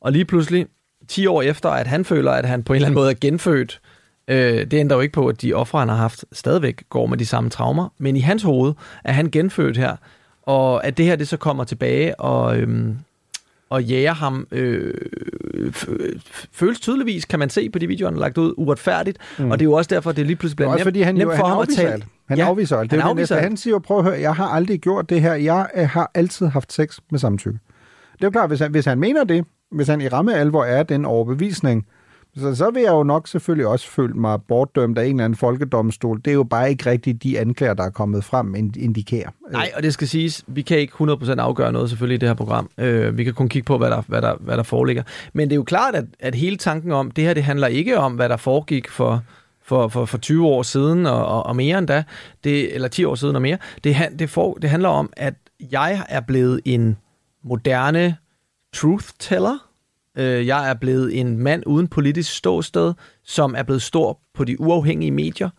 Og lige pludselig, ti år efter, at han føler, at han på en eller anden måde er genfødt, det ændrer jo ikke på, at de ofre, han har haft, stadigvæk går med de samme traumer. Men i hans hoved er han genfødt her, og at det her det så kommer tilbage og, øhm, og jager ham, øh, føles tydeligvis, kan man se på de videoer, han har lagt ud, uretfærdigt. Mm. Og det er jo også derfor, det lige pludselig bliver nemt, fordi han nemt jo, for han ham at tale. Han ja, afviser alt. Det han, afviser han siger jo, prøv at høre, jeg har aldrig gjort det her. Jeg har altid haft sex med samtykke. Det er jo klart, hvis han, hvis han mener det, hvis han i ramme alvor er den overbevisning, Så, så vil jeg jo nok selvfølgelig også føle mig bortdømt af en eller anden folkedomstol. Det er jo bare ikke rigtigt de anklager, der er kommet frem, indikerer. Nej, og det skal siges, vi kan ikke hundrede procent afgøre noget selvfølgelig i det her program. Øh, vi kan kun kigge på, hvad der, hvad der, hvad der foreligger. Men det er jo klart, at, at hele tanken om, det her det handler ikke om, hvad der foregik for, for, for, for tyve år siden og, og, og mere endda, det, eller ti år siden og mere. Det, det, for, det handler om, at jeg er blevet en moderne truth-teller. Jeg er blevet en mand uden politisk ståsted, som er blevet stor på de uafhængige medier.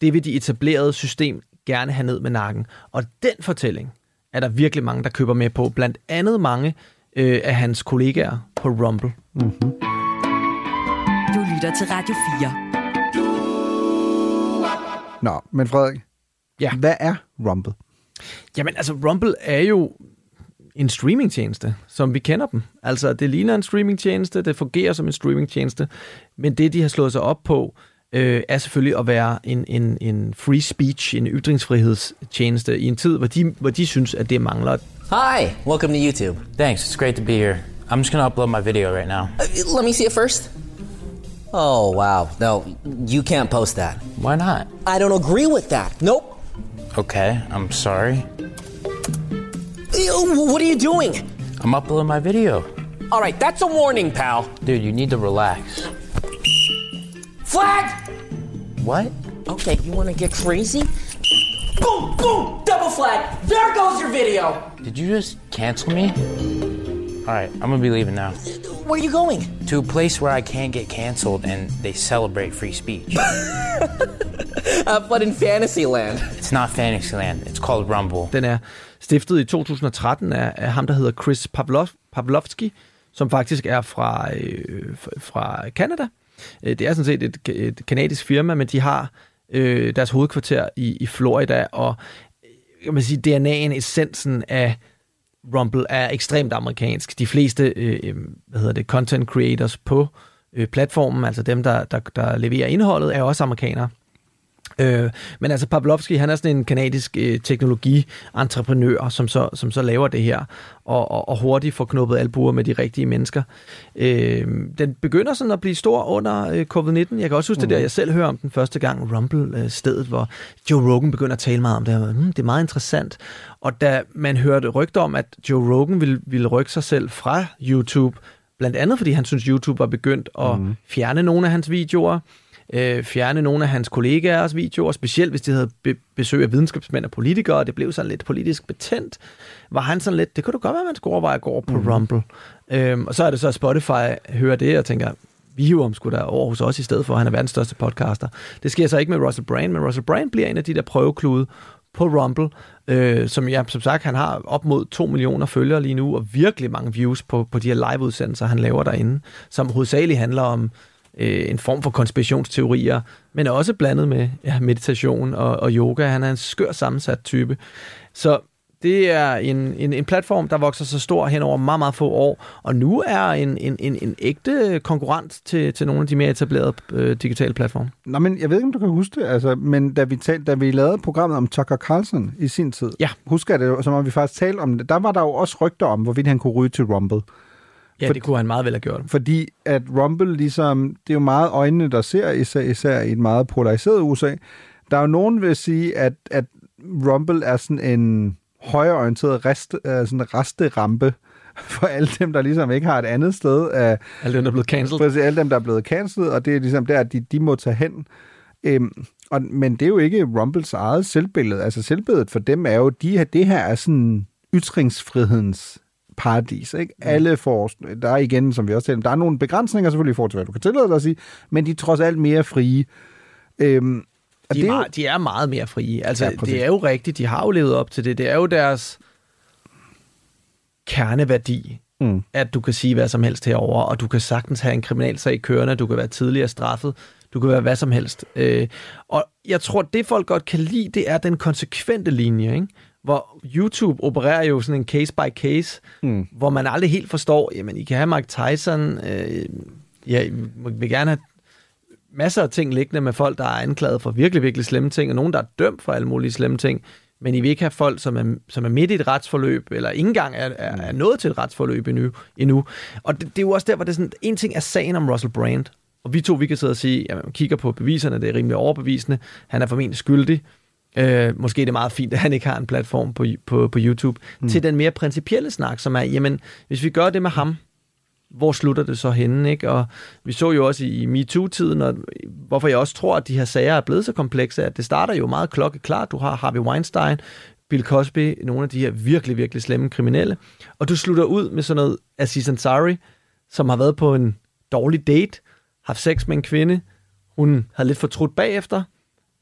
Det vil de etablerede system gerne have ned med nakken. Og den fortælling er der virkelig mange, der køber med på. Blandt andet mange øh, af hans kollegaer på Rumble. Mm-hmm. Du lytter til Radio fire. Nå, men Frederik, ja. Hvad er Rumble? Jamen altså, Rumble er jo en streamingtjeneste, som vi kender dem. Altså, det ligner en streamingtjeneste, det fungerer som en streamingtjeneste, men det, de har slået sig op på, øh, er selvfølgelig at være en, en, en free speech, en ytringsfrihedstjeneste i en tid, hvor de, hvor de synes, at det mangler. Hi, welcome to YouTube. Thanks, it's great to be here. I'm just gonna upload my video right now. Uh, let me see it first. Oh, wow. No, you can't post that. Why not? I don't agree with that. Nope. Okay, I'm sorry. What are you doing? I'm uploading my video. All right, that's a warning, pal. Dude, you need to relax. Flag! What? Okay, you want to get crazy? Boom, boom, double flag. There goes your video. Did you just cancel me? All right, I'm going to be leaving now. Where are you going? To a place where I can't get canceled and they celebrate free speech. Have fun in Fantasyland. It's not Fantasyland. It's called Rumble. Den er stiftet i tyve tretten af, af ham, der hedder Chris Pavlov, Pavlovsky, som faktisk er fra, øh, fra Canada. Det er sådan set et, et kanadisk firma, men de har øh, deres hovedkvarter i, i Florida, og kan man sige, D N A'en, essensen af Rumble er ekstremt amerikansk. De fleste øh, hvad hedder det, content creators på øh, platformen, altså dem, der, der, der leverer indholdet, er også amerikanere. Øh, men altså Pavlovsky, han er sådan en kanadisk øh, teknologi-entreprenør, som så, som så laver det her, og, og, og hurtigt får knuppet albuer med de rigtige mennesker. Øh, den begynder sådan at blive stor under øh, covid nitten. Jeg kan også huske mm. det der, jeg selv hører om den første gang, Rumble-stedet, øh, hvor Joe Rogan begynder at tale meget om det her. Hmm, det er meget interessant. Og da man hørte rygter om, at Joe Rogan ville, ville rykke sig selv fra YouTube, blandt andet fordi han synes YouTube var begyndt at mm. fjerne nogle af hans videoer, fjerne nogle af hans kollegaers videoer, specielt hvis de havde be- besøg af videnskabsmænd og politikere, og det blev sådan lidt politisk betændt, var han sådan lidt, det kunne du godt være, man skulle overveje at gå over på mm. Rumble. Øhm, og så er det så, at Spotify hører det og tænker, vi hiver ham sgu da over hos os i stedet for, han er verdens største podcaster. Det sker så ikke med Russell Brand, men Russell Brand bliver en af de der prøveklude på Rumble, øh, som jeg, som sagt, han har op mod to millioner følgere lige nu, og virkelig mange views på, på de her live-udsendelser, han laver derinde, som hovedsageligt handler om øh, en form for konspirationsteorier, men er også blandet med ja, meditation og, og yoga. Han er en skør sammensat type. Så det er en, en, en platform, der vokser så stor hen over meget, meget få år, og nu er en, en, en, en ægte konkurrent til, til nogle af de mere etablerede øh, digitale platforme. Nå, men jeg ved ikke, om du kan huske det, altså, men da vi, tal, da vi lavede programmet om Tucker Carlson i sin tid, ja. Husker jeg det, som om vi faktisk talte om det, der var der jo også rygter om, hvorvidt han kunne ryge til Rumble. Ja, for, det kunne han meget vel have gjort. Fordi at Rumble ligesom, det er jo meget øjnene, der ser, især, især i et meget polariseret U S A. Der er jo nogen, vil sige, at, at Rumble er sådan en højreorienteret rest, sådan resterampe for alle dem, der ligesom ikke har et andet sted. Alle dem, der er blevet cancelled. Præcis, alle dem, der er blevet cancelled, og det er ligesom der, de, de må tage hen. Øhm, og, men det er jo ikke Rumbles eget selvbillede. Altså selvbilledet for dem er jo, de her, det her er sådan ytringsfrihedens paradis, ikke? Mm. Alle får, der er igen, som vi også talte om, der er nogle begrænsninger selvfølgelig i forhold til, hvad du kan tillade dig at sige, men de er trods alt mere frie. Øhm, De er, meget, de er meget mere frie. Altså, ja, det er jo rigtigt. De har jo levet op til det. Det er jo deres kerneværdi, mm. at du kan sige hvad som helst herover, og du kan sagtens have en kriminalsag kørende, du kan være tidligere straffet, du kan være hvad som helst. Øh, og jeg tror, det folk godt kan lide, det er den konsekvente linje, ikke? Hvor YouTube opererer jo sådan en case by case, mm. hvor man aldrig helt forstår, jamen, I kan have Mike Tyson, øh, ja, I vil gerne have masser af ting liggende med folk, der er anklaget for virkelig, virkelig slemme ting, og nogen, der er dømt for alle mulige slemme ting, men I vil ikke have folk, som er, som er midt i et retsforløb, eller ikke engang er, er, er nået til et retsforløb endnu. endnu. Og det, det er jo også der, hvor det er sådan, en ting er sagen om Russell Brand, og vi to, vi kan sidde og sige, jamen, man kigger på beviserne, det er rimelig overbevisende, han er formentlig skyldig, øh, måske er det meget fint, at han ikke har en platform på, på, på YouTube, mm. til den mere principielle snak, som er, jamen, hvis vi gør det med ham, hvor slutter det så henne, ikke? Og vi så jo også i MeToo-tiden, og hvorfor jeg også tror, at de her sager er blevet så komplekse, at det starter jo meget klokkeklart. Du har Harvey Weinstein, Bill Cosby, nogle af de her virkelig, virkelig slemme kriminelle, og du slutter ud med sådan noget Aziz Ansari, som har været på en dårlig date, haft sex med en kvinde, hun har lidt fortrudt bagefter,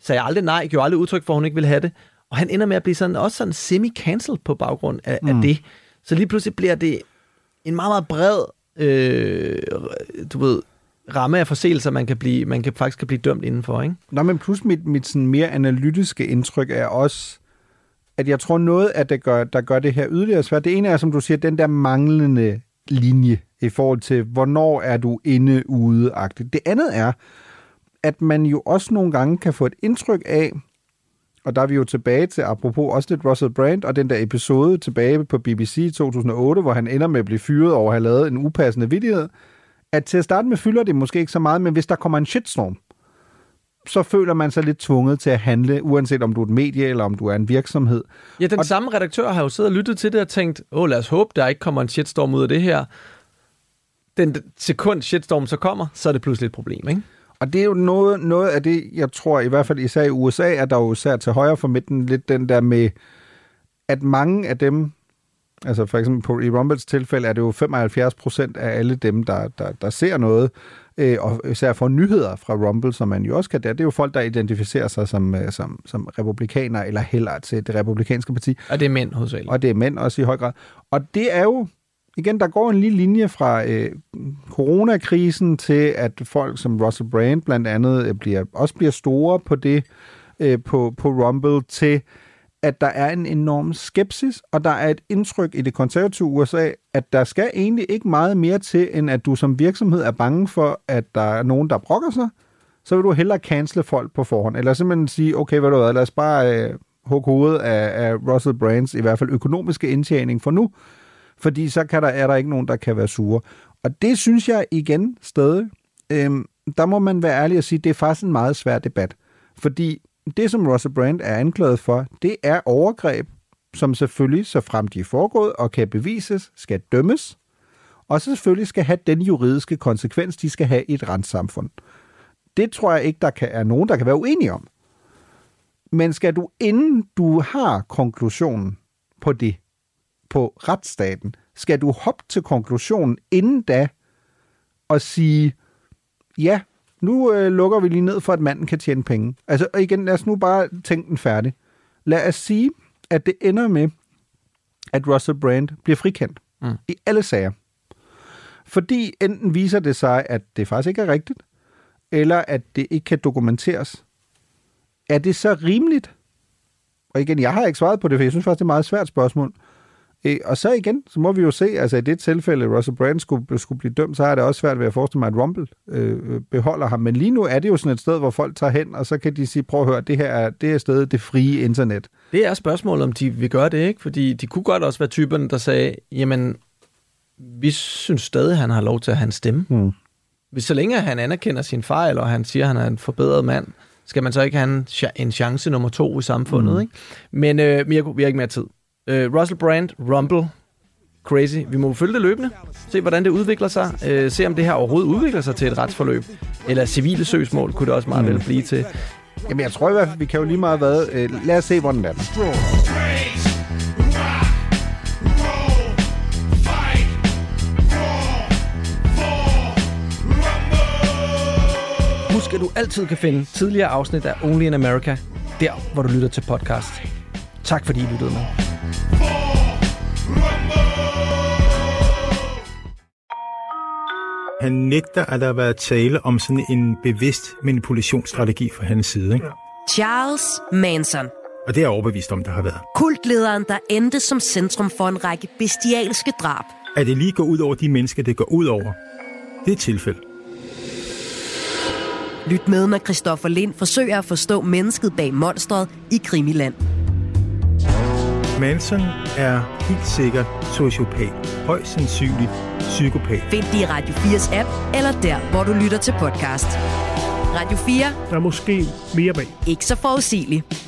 sagde aldrig nej, gjorde aldrig udtryk for, at hun ikke ville have det, og han ender med at blive sådan, også sådan semi-cancelled på baggrund af, mm. af det. Så lige pludselig bliver det en meget, meget bred Øh, du ved, ramme af forseelser, man kan blive, man kan faktisk kan blive dømt indenfor, ikke? Nå, men plus mit, mit sådan mere analytiske indtryk er også, at jeg tror noget, at det gør, der gør det her yderligere svært. Det ene er, som du siger, den der manglende linje i forhold til, hvornår er du inde ude-agtigt. Det andet er, at man jo også nogle gange kan få et indtryk af, og der er vi jo tilbage til, apropos også lidt Russell Brand, og den der episode tilbage på B B C i to tusind og otte, hvor han ender med at blive fyret over at have lavet en upassende vittighed, at til at starte med fylder det måske ikke så meget, men hvis der kommer en shitstorm, så føler man sig lidt tvunget til at handle, uanset om du er et medie, eller om du er en virksomhed. Ja, den og samme redaktør har jo siddet og lyttet til det og tænkt, åh, lad os håbe, der ikke kommer en shitstorm ud af det her. Den sekund shitstorm så kommer, så er det pludselig et problem, ikke? Og det er jo noget, noget af det, jeg tror, i hvert fald især i U S A, er der jo især til højre for midten lidt den der med, at mange af dem, altså for eksempel på, i Rumbles tilfælde, er det jo femoghalvfjerds procent af alle dem, der, der, der ser noget, øh, og især får nyheder fra Rumble, som man jo også kan der. Det er jo folk, der identificerer sig som, som, som republikaner, eller heller til det republikanske parti. Og det er mænd hos alle. Og det er mænd også i høj grad. Og det er jo igen, der går en lille linje fra øh, coronakrisen til, at folk som Russell Brand blandt andet øh, bliver, også bliver store på det, øh, på, på Rumble, til at der er en enorm skepsis, og der er et indtryk i det konservative U S A, at der skal egentlig ikke meget mere til, end at du som virksomhed er bange for, at der er nogen, der brokker sig, så vil du hellere cancele folk på forhånd, eller simpelthen sige, okay, hvad du ved, lad os bare øh, hugge hovedet af, af Russell Brands, i hvert fald økonomiske indtjening for nu, fordi så kan der, er der ikke nogen, der kan være sure. Og det synes jeg igen stadig, øhm, der må man være ærlig og sige, det er faktisk en meget svær debat. Fordi det, som Russell Brand er anklaget for, det er overgreb, som selvfølgelig, så frem de er foregået og kan bevises, skal dømmes, og så selvfølgelig skal have den juridiske konsekvens, de skal have i et retssamfund. Det tror jeg ikke, der kan, er nogen, der kan være uenige om. Men skal du, inden du har konklusionen på det, på retsstaten, skal du hoppe til konklusionen inden da og sige, ja, nu øh, lukker vi lige ned for, at manden kan tjene penge. Altså igen, lad os nu bare tænke den færdig. Lad os sige, at det ender med, at Russell Brand bliver frikendt mm. i alle sager. Fordi enten viser det sig, at det faktisk ikke er rigtigt, eller at det ikke kan dokumenteres, er det så rimeligt? Og igen, jeg har ikke svaret på det, for jeg synes faktisk, det er et meget svært spørgsmål. Og så igen, så må vi jo se, altså i det tilfælde, at Russell Brand skulle, skulle blive dømt, så er det også svært ved at forestille mig, at Rumble øh, beholder ham. Men lige nu er det jo sådan et sted, hvor folk tager hen, og så kan de sige, prøv at høre, det her er det her sted, det frie internet. Det er spørgsmålet, om de vil gøre det, ikke? Fordi de kunne godt også være typerne, der sagde, jamen, vi synes stadig, han har lov til at have en stemme. Hmm. Hvis så længe han anerkender sin fejl, og han siger, han er en forbedret mand, skal man så ikke have en chance nummer to i samfundet, mm. ikke? Men øh, Mirko, vi har ikke mere tid. Øh, Russell Brand, Rumble, crazy. Vi må følge det løbende, se hvordan det udvikler sig, øh, se om det her overhovedet udvikler sig til et retsforløb, eller civile søgsmål kunne det også meget mm. vel blive til. Jamen jeg tror i hvert fald, vi kan jo lige meget hvad. Øh, lad os se, hvordan det er. Husk, at du altid kan finde tidligere afsnit af Only in America, der hvor du lytter til podcast. Tak fordi I lyttede med. Han nægter, at der var tale om sådan en bevidst manipulationsstrategi fra hans side, ikke? Charles Manson. Og det er overbevist om, der har været. Kultlederen, der endte som centrum for en række bestialske drab. At det lige går ud over de mennesker, det går ud over, det er tilfældet. Lyt med, når Christoffer Lind forsøger at forstå mennesket bag monstret i Krimiland. Manson er helt sikkert sociopat, højst sandsynligt psykopat. Find det i Radio fires app, eller der, hvor du lytter til podcast. Radio fire. Der er måske mere bag. Ikke så forudsigeligt.